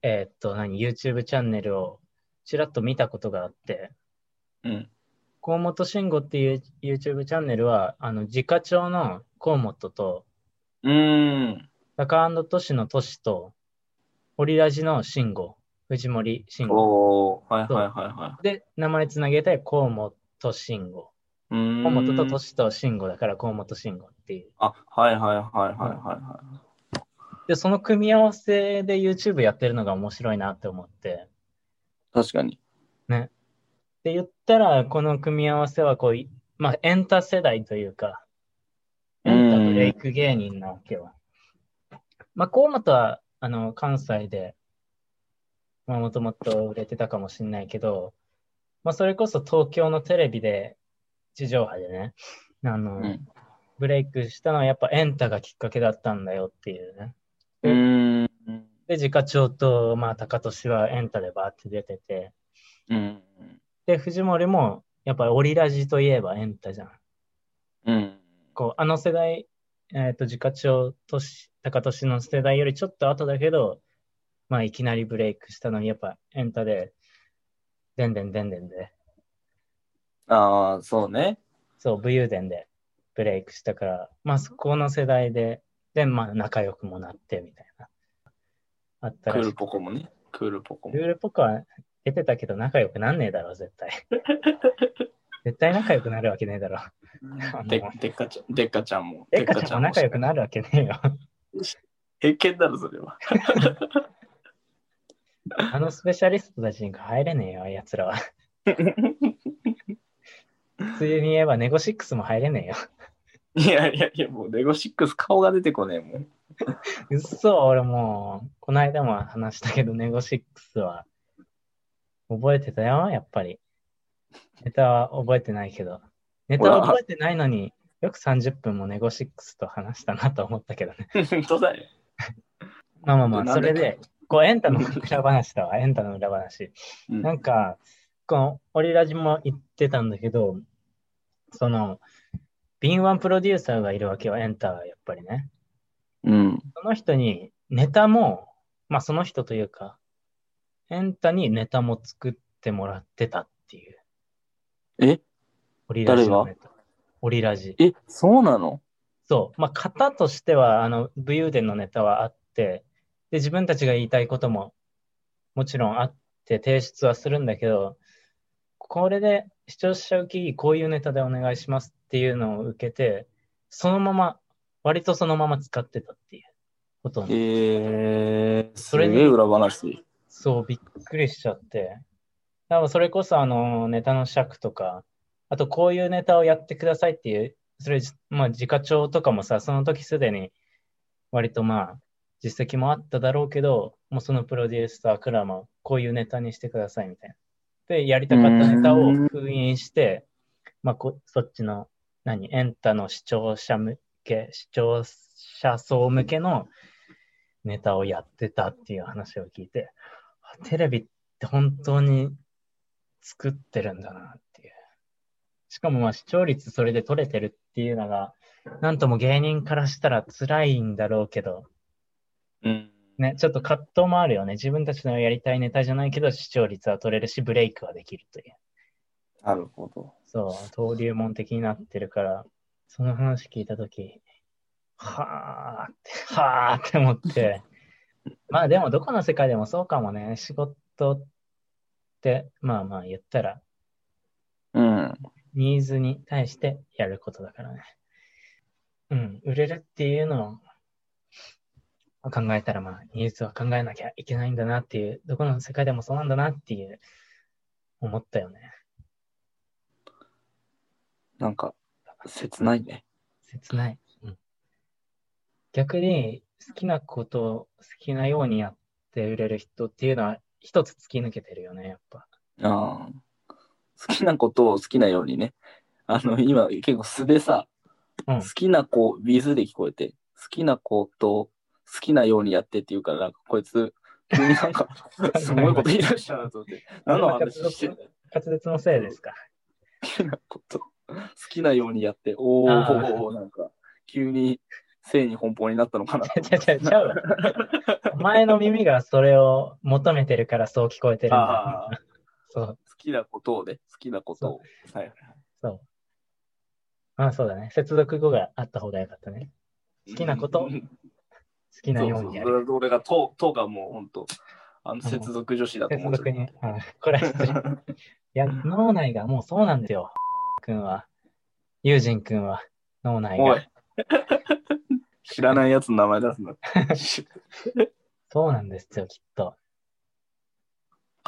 YouTube チャンネルをちらっと見たことがあって、うん。河本慎吾っていう YouTube チャンネルは、自家町の河本と、タカ&トシのトシと、ホリラジの慎吾。藤森慎吾。はいはいはいはい。で、名前つなげて、河本慎吾。河本と俊と慎吾だから河本慎吾っていう。あ、はいはいはいはいはい。で、その組み合わせで YouTube やってるのが面白いなって思って。確かに。ね。って言ったら、この組み合わせはこう、まあ、エンタ世代というか、エンタブレイク芸人なわけは。まあ、河本は、関西で、まあ、もともと売れてたかもしれないけど、まあ、それこそ東京のテレビで、地上波でね、うん、ブレイクしたのはやっぱエンタがきっかけだったんだよっていうね。で、自家長と、まあ、高俊はエンタでバーって出てて、うん、で、藤森も、やっぱりオリラジといえばエンタじゃん。うん、こう、あの世代、自家長と高俊の世代よりちょっと後だけど、まあ、いきなりブレイクしたのに、やっぱエンタで、でんでんでんでんで。ああ、そうね。そう、武勇伝でブレイクしたから、まあ、そこの世代で、まあ、仲良くもなって、みたいな。あったらしくて。クールポコもね。クールポコは出てたけど、仲良くなんねえだろ、絶対。絶対仲良くなるわけねえだろ。でっかちゃんも。でっかちゃんも仲良くなるわけねえよ。偏見だろ、それは。あのスペシャリストたちに入れねえよ、やつらは。ついに言えばネゴシックスも入れねえよ。いや、もうネゴシックス顔が出てこねえもん。うっそ、俺もう、この間も話したけど、ネゴシックスは覚えてたよ、やっぱり。ネタは覚えてないけど。ネタは覚えてないのによく30分もネゴシックスと話したなと思ったけどね。本当だよ。まあ、それで、こう、エンタの裏話だわ、エンタの裏話。うん、なんか、このオリラジも言ってたんだけど、その敏腕プロデューサーがいるわけよ、エンタはやっぱりね。うん。その人にネタも、まあその人というか、エンタにネタも作ってもらってたっていう。え？オリラジのネタ。誰が？オリラジ。え、そうなの？そう。まあ型としては武勇伝のネタはあって、で自分たちが言いたいことももちろんあって提出はするんだけど。これで視聴者受けいいこういうネタでお願いしますっていうのを受けてそのまま割とそのまま使ってたっていうことなんです。それにすげえ裏話。そうびっくりしちゃって。だからそれこそネタの尺とかあとこういうネタをやってくださいっていうそれまあ自家長とかもさその時すでに割とまあ実績もあっただろうけどもうそのプロデューサーからもこういうネタにしてくださいみたいな。で、やりたかったネタを封印して、まあそっちの、エンタの視聴者層向けのネタをやってたっていう話を聞いて、テレビって本当に作ってるんだなっていう。しかもまあ視聴率それで取れてるっていうのが、なんとも芸人からしたら辛いんだろうけど、うんね、ちょっと葛藤もあるよね。自分たちのやりたいネタじゃないけど視聴率は取れるし、ブレイクはできるという。なるほど。そう、登竜門的になってるから、その話聞いたとき、はぁーって、はぁーって思って、まあでもどこの世界でもそうかもね。仕事って、まあまあ言ったら、うん、ニーズに対してやることだからね。うん、売れるっていうのを考えたら、まあニーズは考えなきゃいけないんだなっていう、どこの世界でもそうなんだなっていう、思ったよね。なんか切ないね。切ない、うん、逆に好きなことを好きなようにやって売れる人っていうのは一つ突き抜けてるよね、やっぱ。ああ、好きなことを好きなようにね。今結構素でさ、うん、好きな子ビズで聞こえて、好きなこと好きなようにやってっていうから、なんかこいつなんかすごいこと言い出したなと思って何の話してる。滑舌のせいですか。好きなこと好きなようにやって、おー、なんか、急に性に奔放になったのかな。違う。お前の耳がそれを求めてるからそう聞こえてるんだ。そう。好きなことをね、好きなことを。はい。そう。ああ、そうだね。接続語があった方がよかったね。好きなこと、好きなようにやる。そうそう、俺がとがもう本当、接続女子だと思う。接続に。これいや、脳内がもうそうなんですよ。君は、友人君は脳内が。おい知らないやつの名前出すな。そうなんですよ、きっと。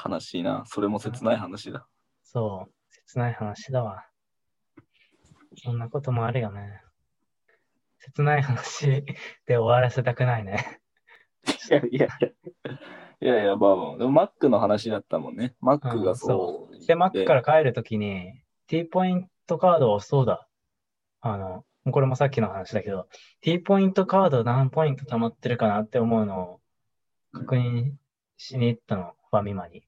悲しいな。それも切ない話だ。そう、切ない話だわ。そんなこともあるよね。切ない話で終わらせたくないね。いや、まあまあ、でもマックの話だったもんね。マックがそう。で、マックから帰るときに、T ポイントカードを、そうだ。これもさっきの話だけど、T ポイントカード何ポイント溜まってるかなって思うのを確認しに行ったの、ファミマに。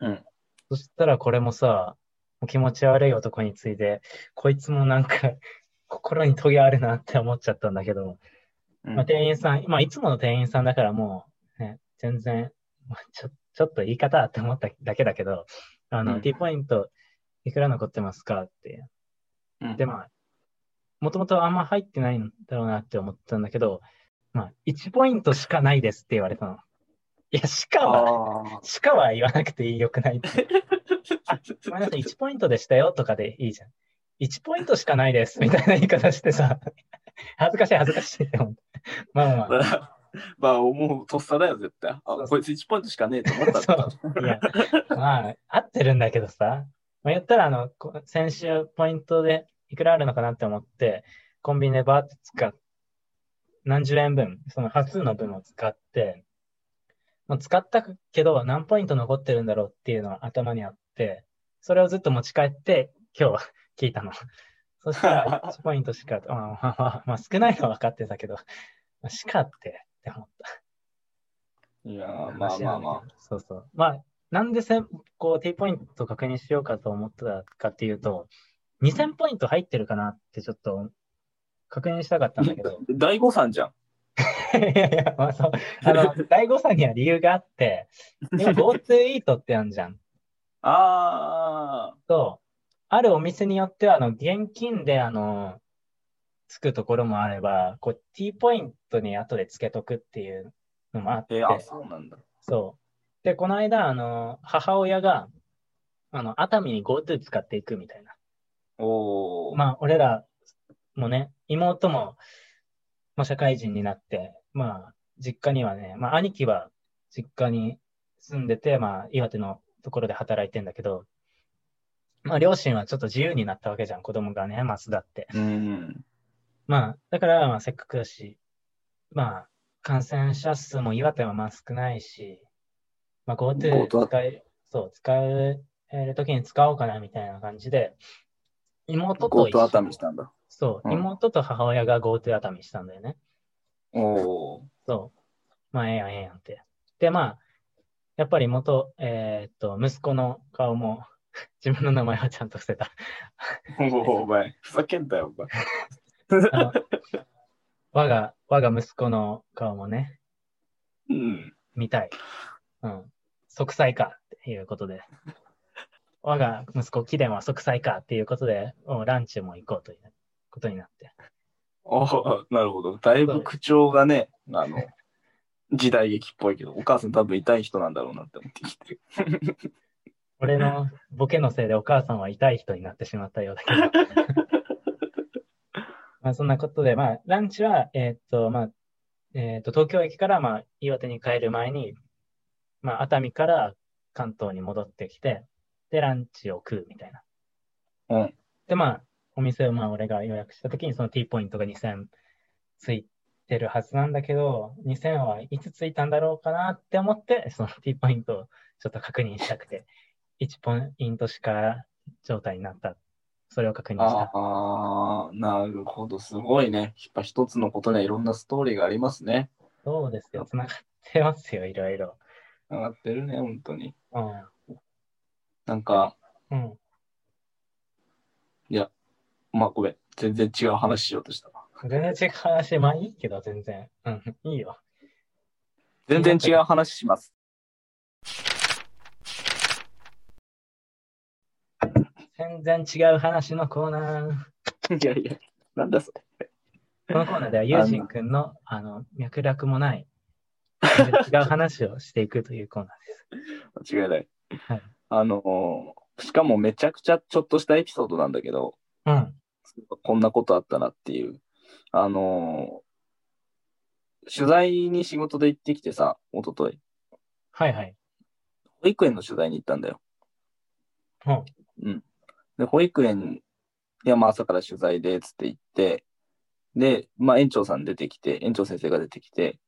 うん。そしたらこれもさ、気持ち悪い男について、こいつもなんか心にトゲあるなって思っちゃったんだけど、まあ、店員さん、いつもの店員さんだからもう、ね、全然、まあ、ちょっと言い方って思っただけだけど、T ポイント、いくら残ってますかって。で、まあ、もともとあんま入ってないんだろうなって思ったんだけど、まあ、1ポイントしかないですって言われたの。いや、しかは言わなくてよくないって。あ、ごめんなさい、1ポイントでしたよとかでいいじゃん。1ポイントしかないですみたいな言い方してさ、恥ずかしいって思って。まあ、思うとっさだよ、絶対。こいつ1ポイントしかねえと思ったら。いや、まあ、合ってるんだけどさ。まあ、言ったら先週ポイントでいくらあるのかなって思ってコンビニでバーって何十円分その端数の分を使って、もう使ったけど何ポイント残ってるんだろうっていうのは頭にあって、それをずっと持ち帰って今日は聞いたの。そしたら1ポイントしかまあ少ないのは分かってたけど、しかって思った。いやー、まあまあまあ。そう。まあなんでT ポイント確認しようかと思ったかっていうと、2000ポイント入ってるかなってちょっと確認したかったんだけど。大誤算じゃん。いや、まあそう。大誤算には理由があって、今、Go To Eat ってあるじゃん。ああ。そう。あるお店によっては、現金で、つくところもあれば、T ポイントに後でつけとくっていうのもあって。そうなんだ。そう。で、この間、母親が、熱海に GoTo 使っていくみたいな。まあ、俺らもね、妹も、まあ、社会人になって、まあ、実家にはね、まあ、兄貴は実家に住んでて、まあ、岩手のところで働いてんだけど、まあ、両親はちょっと自由になったわけじゃん、子供がね、まあ、巣立って。うん。まあ、だから、まあ、せっかくだし、まあ、感染者数も岩手はまあ少ないし、まあ、GoTo 使えるときに使おうかなみたいな感じで、GoTo 熱海したんだ。そう、妹と母親が GoTo 熱海したんだよね。おお。そう。まあ、ええやん、ええやんって。で、まあ、やっぱり元、息子の顔も、自分の名前はちゃんと伏せた。お前、ふざけんだよ、お前。我が息子の顔もね、うん、見たい。うん。息災かっていうことで。我が息子、貴殿は息災かっていうことで、ランチも行こうということになって。おお、なるほど。だいぶ口調がね、時代劇っぽいけど、お母さん多分痛い人なんだろうなって思ってきてる。俺のボケのせいでお母さんは痛い人になってしまったようだけど。まあそんなことで、まあ、ランチは、東京駅から、まあ、岩手に帰る前に、まあ、熱海から関東に戻ってきて、で、ランチを食うみたいな。うん。で、まあ、お店を、まあ、俺が予約したときに、その T ポイントが2000ついてるはずなんだけど、2000はいつついたんだろうかなって思って、その T ポイントをちょっと確認したくて、1ポイントしか状態になった。それを確認した。ああ、なるほど。すごいね。やっぱ一つのことにはいろんなストーリーがありますね。そうですよ。つながってますよ、いろいろ。つながってるね、本当に。うん。なんか、うん。いや、まあごめん。全然違う話しようとした。全然違う話、まあいいけど、全然。うん、いいよ。全然違う話します。全然違う話のコーナー。いやいや、なんだそれ。このコーナーでは、ユージン君の、脈絡もない、全然違う話をしていくというコーナーです。間違いない。はい、しかもめちゃくちゃちょっとしたエピソードなんだけど、うん、こんなことあったなっていう。取材に仕事で行ってきてさ、おととい。はいはい。保育園の取材に行ったんだよ。うん。うん。で、保育園、いや、まあ朝から取材で、つって行って、で、まあ園長さん出てきて、園長先生が出てきて、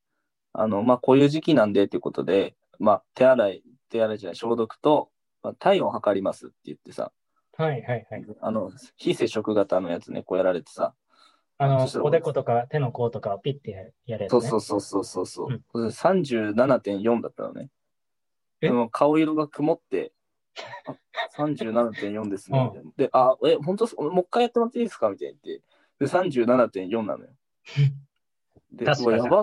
まあこういう時期なんで、ということで、まあ手洗いじゃない、消毒と、まあ、体温を測りますって言ってさ。はいはいはい。非接触型のやつね、こうやられてさ。おでことか手の甲とかをピッてやれる、ね。そうそう。うん、37.4 だったのね。でも顔色が曇って、37.4 ですね。うん、で、本当もう一回やってもらっていいですかみたいに言って。で、37.4 なのよ。で、やば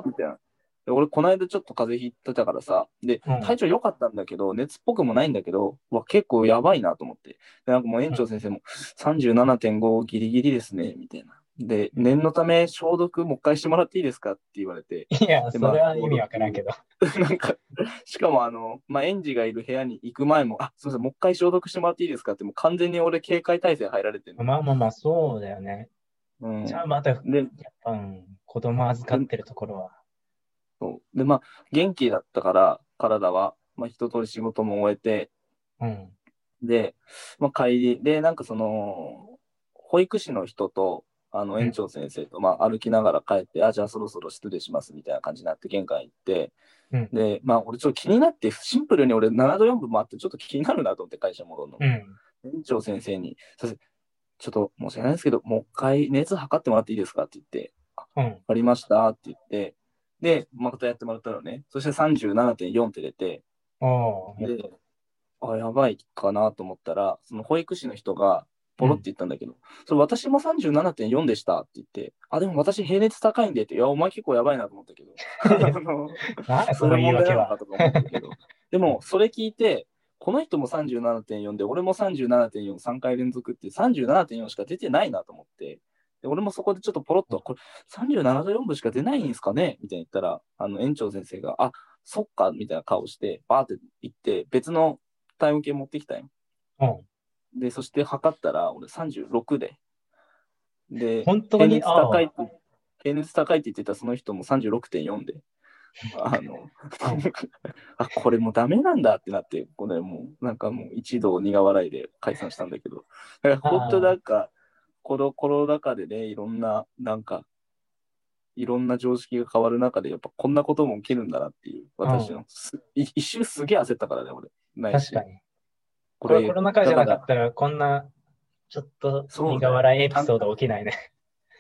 みたいな。で、俺、この間ちょっと風邪ひいてたからさ、で、体調良かったんだけど、熱っぽくもないんだけど、結構やばいなと思って。で、なんかもう園長先生も、37.5 ギリギリですね、みたいな。で、念のため消毒もう一回してもらっていいですかって言われて。いや、それは意味わからんけど。なんか、しかもまあ、園児がいる部屋に行く前も、すいません、もう一回消毒してもらっていいですかって、もう完全に俺警戒態勢入られてる。まあ、そうだよね。うん。じゃあまた、子供預かってるところは。そう。で、まあ、元気だったから、体は、まあ、一通り仕事も終えて、うん。で、まあ、帰り、で、なんか保育士の人と、園長先生と、まあ、歩きながら帰って、じゃあそろそろ失礼しますみたいな感じになって玄関行って、うん、で、まあ、俺ちょっと気になって、シンプルに俺7度4分もあって、ちょっと気になるなと思って会社戻るの。うん、園長先生に、ちょっと申し訳ないですけど、もう一回熱測ってもらっていいですかって言って、わかりましたって言って、で、またやってもらったのね。そして 37.4 って出て、で、やばいかなと思ったら、その保育士の人が、ポロって言ったんだけど、それ私も 37.4 でしたって言って、でも私平熱高いんでって、いや、お前結構やばいなと思ったけど。それ問題なのかとか思ったけど。でも、それ聞いて、この人も 37.4 で、俺も 37.4、3回連続って、37.4 しか出てないなと思って、で俺もそこでちょっとポロっと、これ、37度4分しか出ないんですかねみたいに言ったら、園長先生が、そっか、みたいな顔して、バーって言って、別の体温計持ってきたよ。うん。で、そして測ったら、俺36で。で、本当に平熱高いって言ってたその人も 36.4 で。これもうダメなんだってなって、これもう、なんかもう一度苦笑いで解散したんだけど。だから本当なんか、コロナ禍でね、いろんな常識が変わる中で、やっぱこんなことも起きるんだなっていう、私の、一瞬すげえ焦ったからね、俺。ないし。確かに。これコロナ禍じゃなかったら、こんなちょっと苦笑いエピソード起きないね。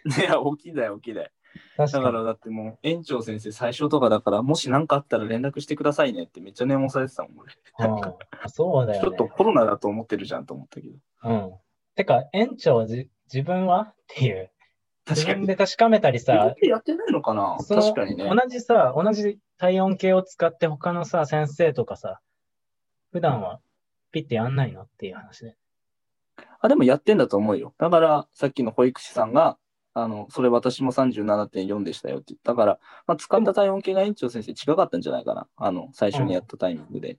いや、起きない。だからだってもう園長先生最初とかだから、もし何かあったら連絡してくださいねってめっちゃ念押されてたもん俺、うん、そうだよね。ちょっとコロナだと思ってるじゃんと思ったけど、うん、てか園長自分はっていう自分で確かめたりさ、やってないのかな。確かにね、同じ体温計を使って他のさ先生とかさ普段はピッてやんないのっていう話ね。あ、でもやってんだと思うよ。だからさっきの保育士さんがそれ私も 37.4 でしたよって言ったから、まあ、使った体温計が園長先生近かったんじゃないかな、最初にやったタイミングで、うん、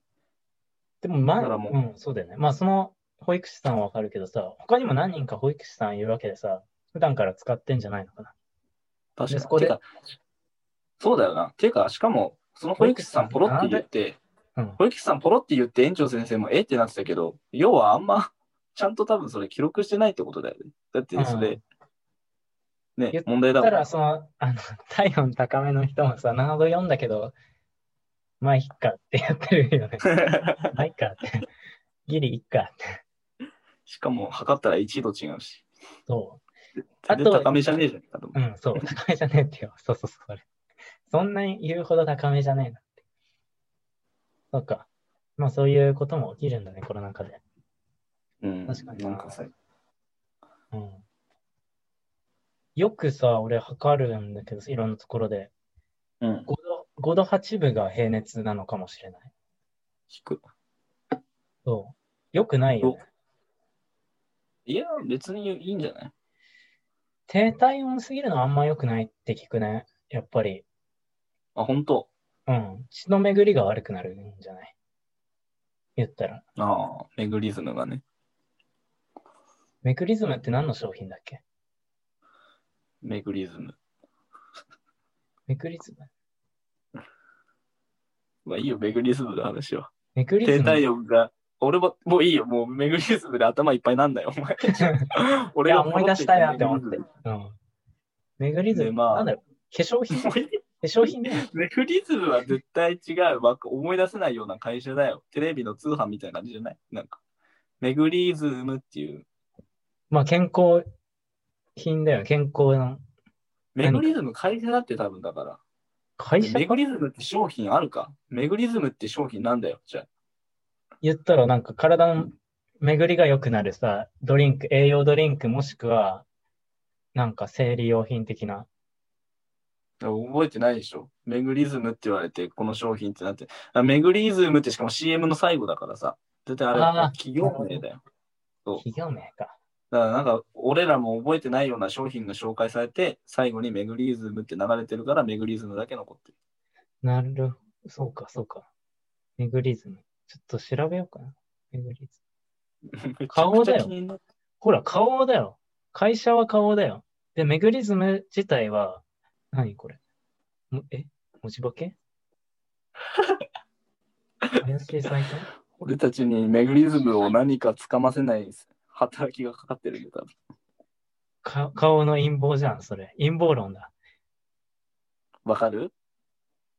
でも前からもう、うん、そうだよね。まあその保育士さんはわかるけどさ、他にも何人か保育士さんいるわけでさ、普段から使ってんじゃないのかな。確かに。そこでそうだよな。ていうかしかもその保育士さんポロって言って、うん、保育士さんポロって言って園長先生もえってなってたけど、要はあんまちゃんと多分それ記録してないってことだよね。だってそれ、うんね、問題だもん。だからその体温高めの人もさ7度4だけどまあいっかってやってるよね。まあいっかってギリいっかって。しかも測ったら1度違うし。そう。あと高めじゃねえじゃんかと思う。うん、そう高めじゃねえってよ。そうそうそう。そんなに言うほど高めじゃねえなって。そうか。まあそういうことも起きるんだねコロナ禍で。うん。確かに。なんかさ。うん。よくさ、俺測るんだけど、いろんなところで、うん、5度8分が平熱なのかもしれない。低い。そう。よくないよね。いや、別にいいんじゃない？低体温すぎるのはあんま良くないって聞くね、やっぱり。あ、ほんと？うん。血の巡りが悪くなるんじゃない？言ったら。ああ、メグリズムがね。メグリズムって何の商品だっけ？メグリズムまあいいよ、メグリズムの話は。メグリズム低体温が、俺も、もういいよ、もうメグリズムで頭いっぱいなんだよ、お前。俺は思い出したいなって思って。うん、メグリズム、まあ、なんだろう、化粧品化粧品ね。メグリズムは絶対違う、思い出せないような会社だよ。テレビの通販みたいな感じじゃない？なんか、メグリズムっていう。まあ健康品だよ、健康の。メグリズム会社だって多分だから。会社？メグリズムって商品あるか？メグリズムって商品なんだよ、じゃあ。言ったらなんか体の巡りが良くなるさ、ドリンク、栄養ドリンクもしくは、なんか生理用品的な。覚えてないでしょ。メグリズムって言われて、この商品ってなって。メグリズムってしかも CM の最後だからさ。絶対あれ、企業名だよ。そう。企業名か。だからなんか俺らも覚えてないような商品が紹介されて最後にメグリズムって流れてるからメグリズムだけ残ってる。なるほど、そうかそうか。メグリズムちょっと調べようかな。メグリズム顔だよ。ほら顔だよ。会社は顔だよ。でメグリズム自体は何これ？文字化け？怪しいサイト？俺たちにメグリズムを何かつかませないです。働きがかかってるんだ、多分。顔の陰謀じゃん、それ。陰謀論だ。わかる？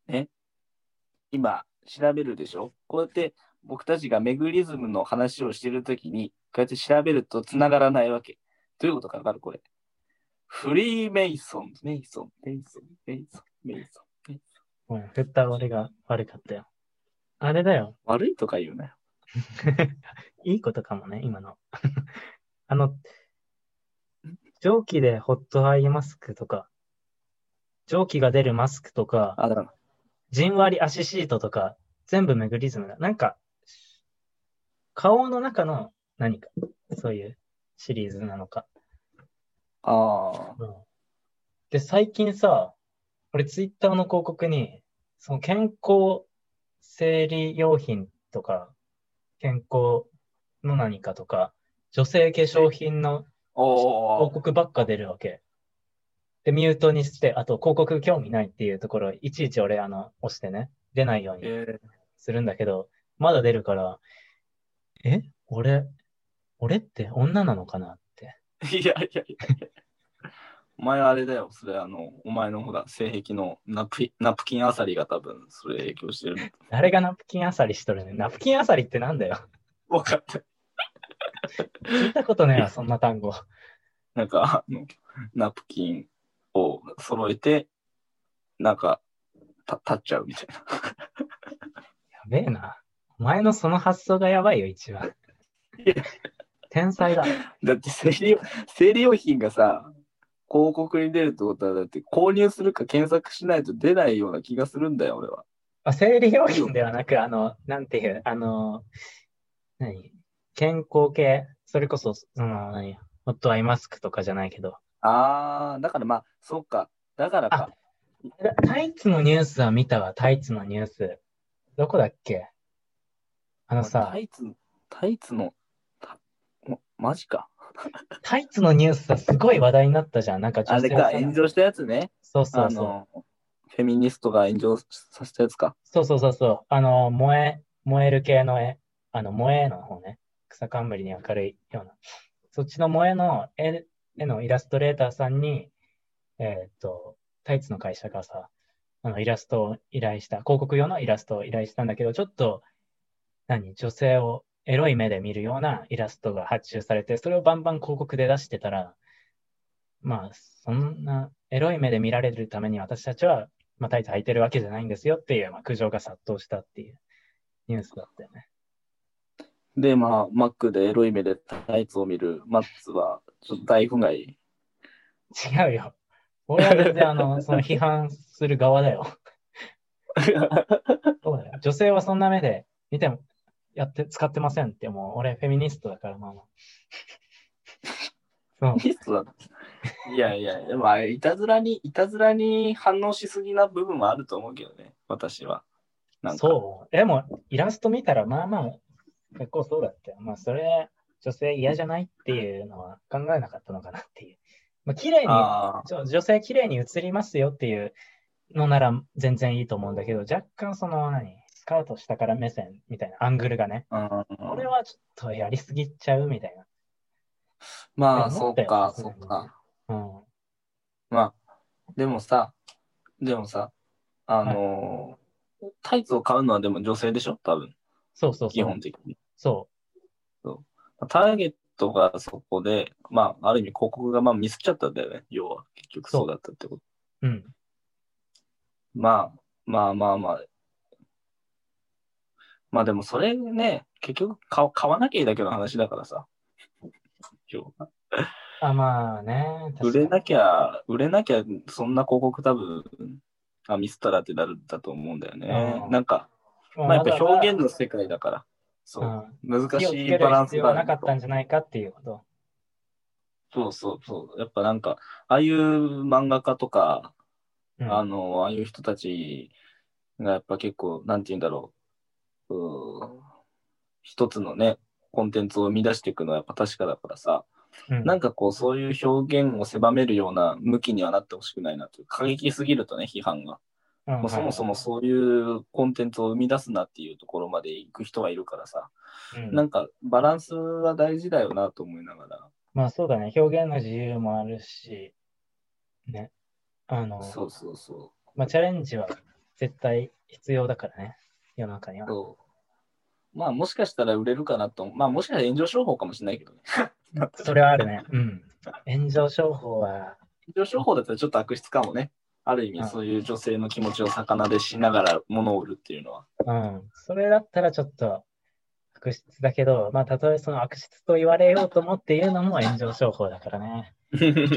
ね？今、調べるでしょ？こうやって僕たちがメグリズムの話をしてるときに、こうやって調べると繋がらないわけ。どういうことかわかる？これ。フリーメイソン、メイソン。ごめん、絶対俺が悪かったよ。あれだよ。悪いとか言うなよ。いいことかもね、今の。蒸気でホットアイマスクとか、蒸気が出るマスクとか、じんわり足シートとか、全部メグリズムだ。なんか、顔の中の何か、そういうシリーズなのか。ああ、うん。で、最近さ、俺ツイッターの広告に、その健康生理用品とか、健康の何かとか、女性化粧品の広告ばっか出るわけ。で、ミュートにして、あと広告興味ないっていうところ、いちいち俺、押してね、出ないようにするんだけど、まだ出るから、俺って女なのかなって。いや。お前はあれだよ、それお前のほら、性癖のナプキンあさりが多分、それ影響してる。誰がナプキンあさりしとるね。ナプキンあさりってなんだよ。わかった。聞いたことねえわ、そんな単語。なんか、ナプキン、を揃えて、なんか、立っちゃうみたいな。やべえな。お前のその発想がやばいよ、一番。天才だ。だって生理用品がさ、広告に出るってことは、だって購入するか検索しないと出ないような気がするんだよ、俺は。あ、生理用品ではなく、なんていう、何健康系、それこそ、何ホットアイマスクとかじゃないけど。だからまあ、そうか。だからか。タイツのニュースは見たわ、タイツのニュース。どこだっけ？タイツの、マジか。タイツのニュースさ、すごい話題になったじゃん。なんか女性あれか、炎上したやつね。そうそうそう。フェミニストが炎上させたやつか。そうそうそうそう。燃える系の絵。萌えの方ね。草冠に明るいような。そっちの萌えの絵のイラストレーターさんに、タイツの会社がさ、イラストを依頼した、広告用のイラストを依頼したんだけど、ちょっと、女性をエロい目で見るようなイラストが発注されて、それをバンバン広告で出してたら、まあ、そんなエロい目で見られるために私たちは、まあ、タイツ履いてるわけじゃないんですよっていう、まあ、苦情が殺到したっていうニュースだったよね。で、まあ、マックでエロい目でタイツを見るマッツは、ちょっと大不甲斐。違うよ。俺は別にその批判する側だよ。そうだよ。女性はそんな目で見ても、使ってませんって、もう俺フェミニストだから、まあまあ。フェミニストだった。いやいや、でもあれ、いたずらに反応しすぎな部分はあると思うけどね、私は。そう。でも、イラスト見たら、まあまあ、結構そうだったよ。まあ、それ、女性嫌じゃないっていうのは考えなかったのかなっていう。まあ、綺麗に、女性綺麗に映りますよっていうのなら全然いいと思うんだけど、若干その、スカート下から目線みたいなアングルがね、これはちょっとやりすぎちゃうみたいな。まあ、そうか、うん。まあ、でもさ、はい、タイツを買うのはでも女性でしょ、多分。そう。基本的に。そう。ターゲットがそこで、まあ、ある意味広告がまあミスっちゃったんだよね、要は。結局そうだったってこと。うん。まあでもそれね、結局買わなきゃいいだけの話だからさ。あ、まあね。売れなきゃ、そんな広告多分、ミスったらってなるんだと思うんだよね。なんか、まあやっぱ表現の世界だから、そう、難しいバランスがなかったんじゃないかっていうこと。そう。やっぱなんか、ああいう漫画家とか、ああいう人たちがやっぱ結構、なんて言うんだろう。一つのねコンテンツを生み出していくのはやっぱ確かだからさ、なんかこうそういう表現を狭めるような向きにはなってほしくないなという、過激すぎるとね批判が、そもそもそういうコンテンツを生み出すなっていうところまで行く人はいるからさ、なんかバランスは大事だよなと思いながら、まあそうだね、表現の自由もあるしね、そう、まあチャレンジは絶対必要だからね、世の中には。そう。まあもしかしたら売れるかなと、まあもしかしたら炎上商法かもしれないけどね。それはあるね。うん。炎上商法だったらちょっと悪質かもね。ある意味そういう女性の気持ちを魚でしながら物を売るっていうのは。うん。それだったらちょっと悪質だけど、まあたとえその悪質と言われようと思って言うのも炎上商法だからね。確か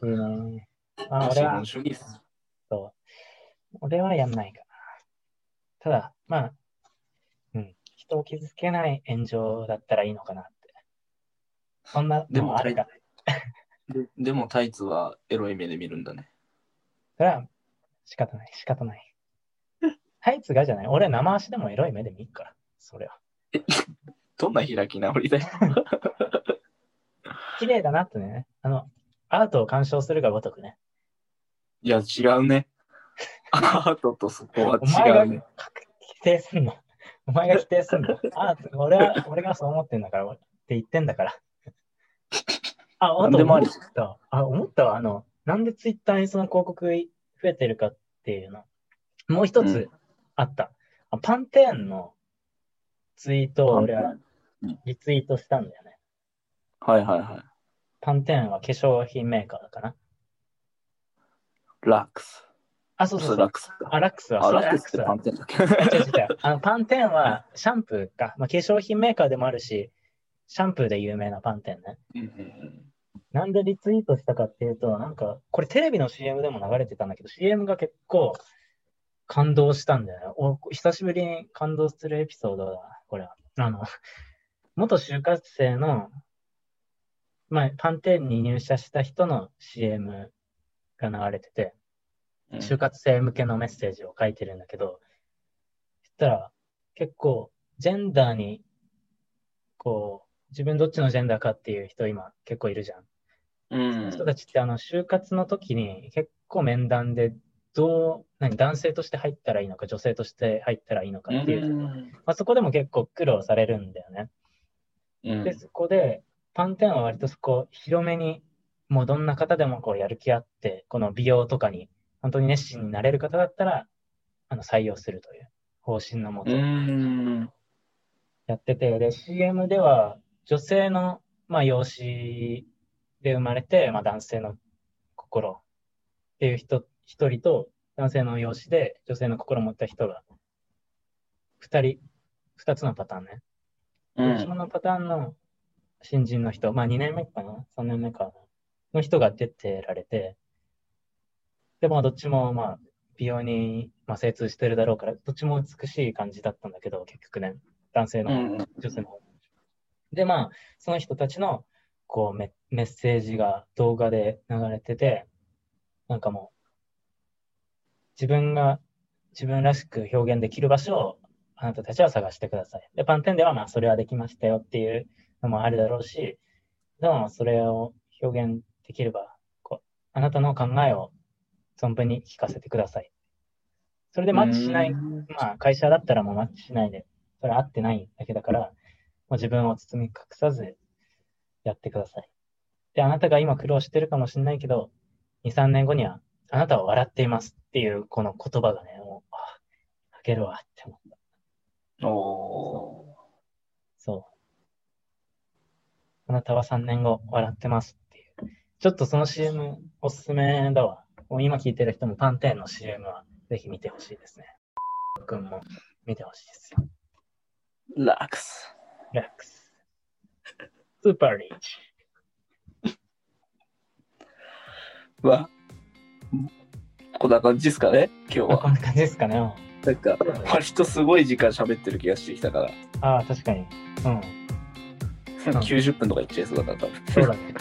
にね。まあ俺は。そう。俺はやんないから。ただ、まあ、人を傷つけない炎上だったらいいのかなって。そんな、でもあれだ。でもタイツはエロい目で見るんだね。それは仕方ない。タイツがじゃない。俺は生足でもエロい目で見るから、それは。どんな開き直りだよ。綺麗だなってね。アートを鑑賞するがごとくね。いや、違うね。アートとそこは違うね。お前が否定すんの。アート、俺がそう思ってんだからって言ってんだから。あ、あと思った。思ったわ。なんでツイッターにその広告増えてるかっていうの。もう一つあった。パンテーンのツイートを俺はリツイートしたんだよね。はい。パンテーンは化粧品メーカーだかな。ラックス。あ、そうそうそう。ラックスか。あ、ラックスは。あ、ラックスってパンテンだっけ？違う。パンテンはシャンプーか。まあ、化粧品メーカーでもあるし、シャンプーで有名なパンテンね。なんでリツイートしたかっていうと、なんか、これテレビの CM でも流れてたんだけど、CM が結構感動したんだよね。久しぶりに感動するエピソードだ、これは。元就活生の、パンテンに入社した人の CM が流れてて、就活生向けのメッセージを書いてるんだけど、そしたら結構ジェンダーにこう自分どっちのジェンダーかっていう人今結構いるじゃん。その人たちって就活の時に結構面談で男性として入ったらいいのか女性として入ったらいいのかっていう、そこでも結構苦労されるんだよね。でそこでパンテンは割とそこ広めにもうどんな方でもこうやる気あってこの美容とかに本当に熱心になれる方だったら採用するという方針のもとやってて、で CM では女性の容姿で生まれて、男性の心っていう人一人と男性の容姿で女性の心を持った人が2つのパターンね。後ろのパターンの新人の人、2年目かな3年目かの人が出てられて、でもどっちも美容に精通してるだろうからどっちも美しい感じだったんだけど、結局ね男性の女性の方でその人たちのこう メッセージが動画で流れてて、なんかもう自分が自分らしく表現できる場所をあなたたちは探してください。でパンテンではそれはできましたよっていうのもあるだろうし、でもそれを表現できればこうあなたの考えを存分に聞かせてください。それでマッチしない、会社だったらもうマッチしないで、それ合ってないだけだから、もう自分を包み隠さずやってください。で、あなたが今苦労してるかもしれないけど、2、3年後にはあなたは笑っていますっていうこの言葉がね、もう、書けるわって思った。そう。あなたは3年後笑ってますっていう。ちょっとその CM おすすめだわ。もう今聞いてる人もパンテンの CM はぜひ見てほしいですね。君も見てほしいですよ。ラックス。ラックス。スーパーリーチ。こんな感じですかね今日は。こんな感じですかね。なんか割とすごい時間喋ってる気がしてきたから。ああ、確かに。90分とかいっちゃいそうだな、多分。そうだね。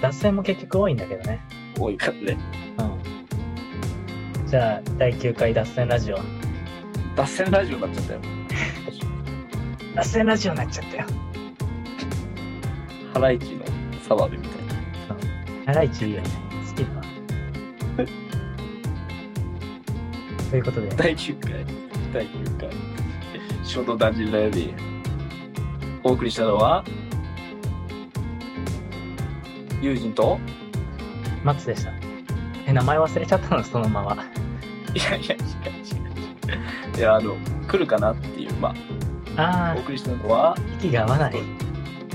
脱線も結局多いんだけどね。多いからね。じゃあ第9回脱線ラジオ。脱線ラジオになっちゃったよ。脱線ラジオになっちゃったよ。ハライチの澤部みたいな。ハライチいいよね。好きだわ。ということで第9回ショートダンジンライブにお送りしたのは友人とマツでした。名前忘れちゃったのそのまま。いや。いや来るかなっていうお送りしたのは息が合わないっ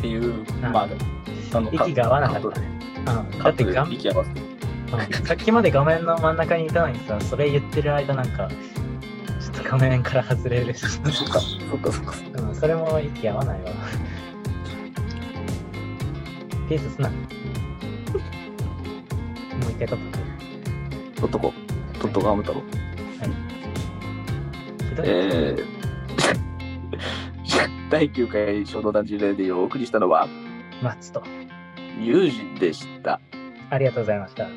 ていう息が合わなかったね。だって息合わせて。さっきまで画面の真ん中にいたのにさ、それ言ってる間なんかちょっと画面から外れるし。そっか。それも息合わないわ。ピースすな。もう一回撮っとこう頑張ったろ。第9回ショートダンジンレディをお送りしたのはマツと友人でした。ありがとうございました。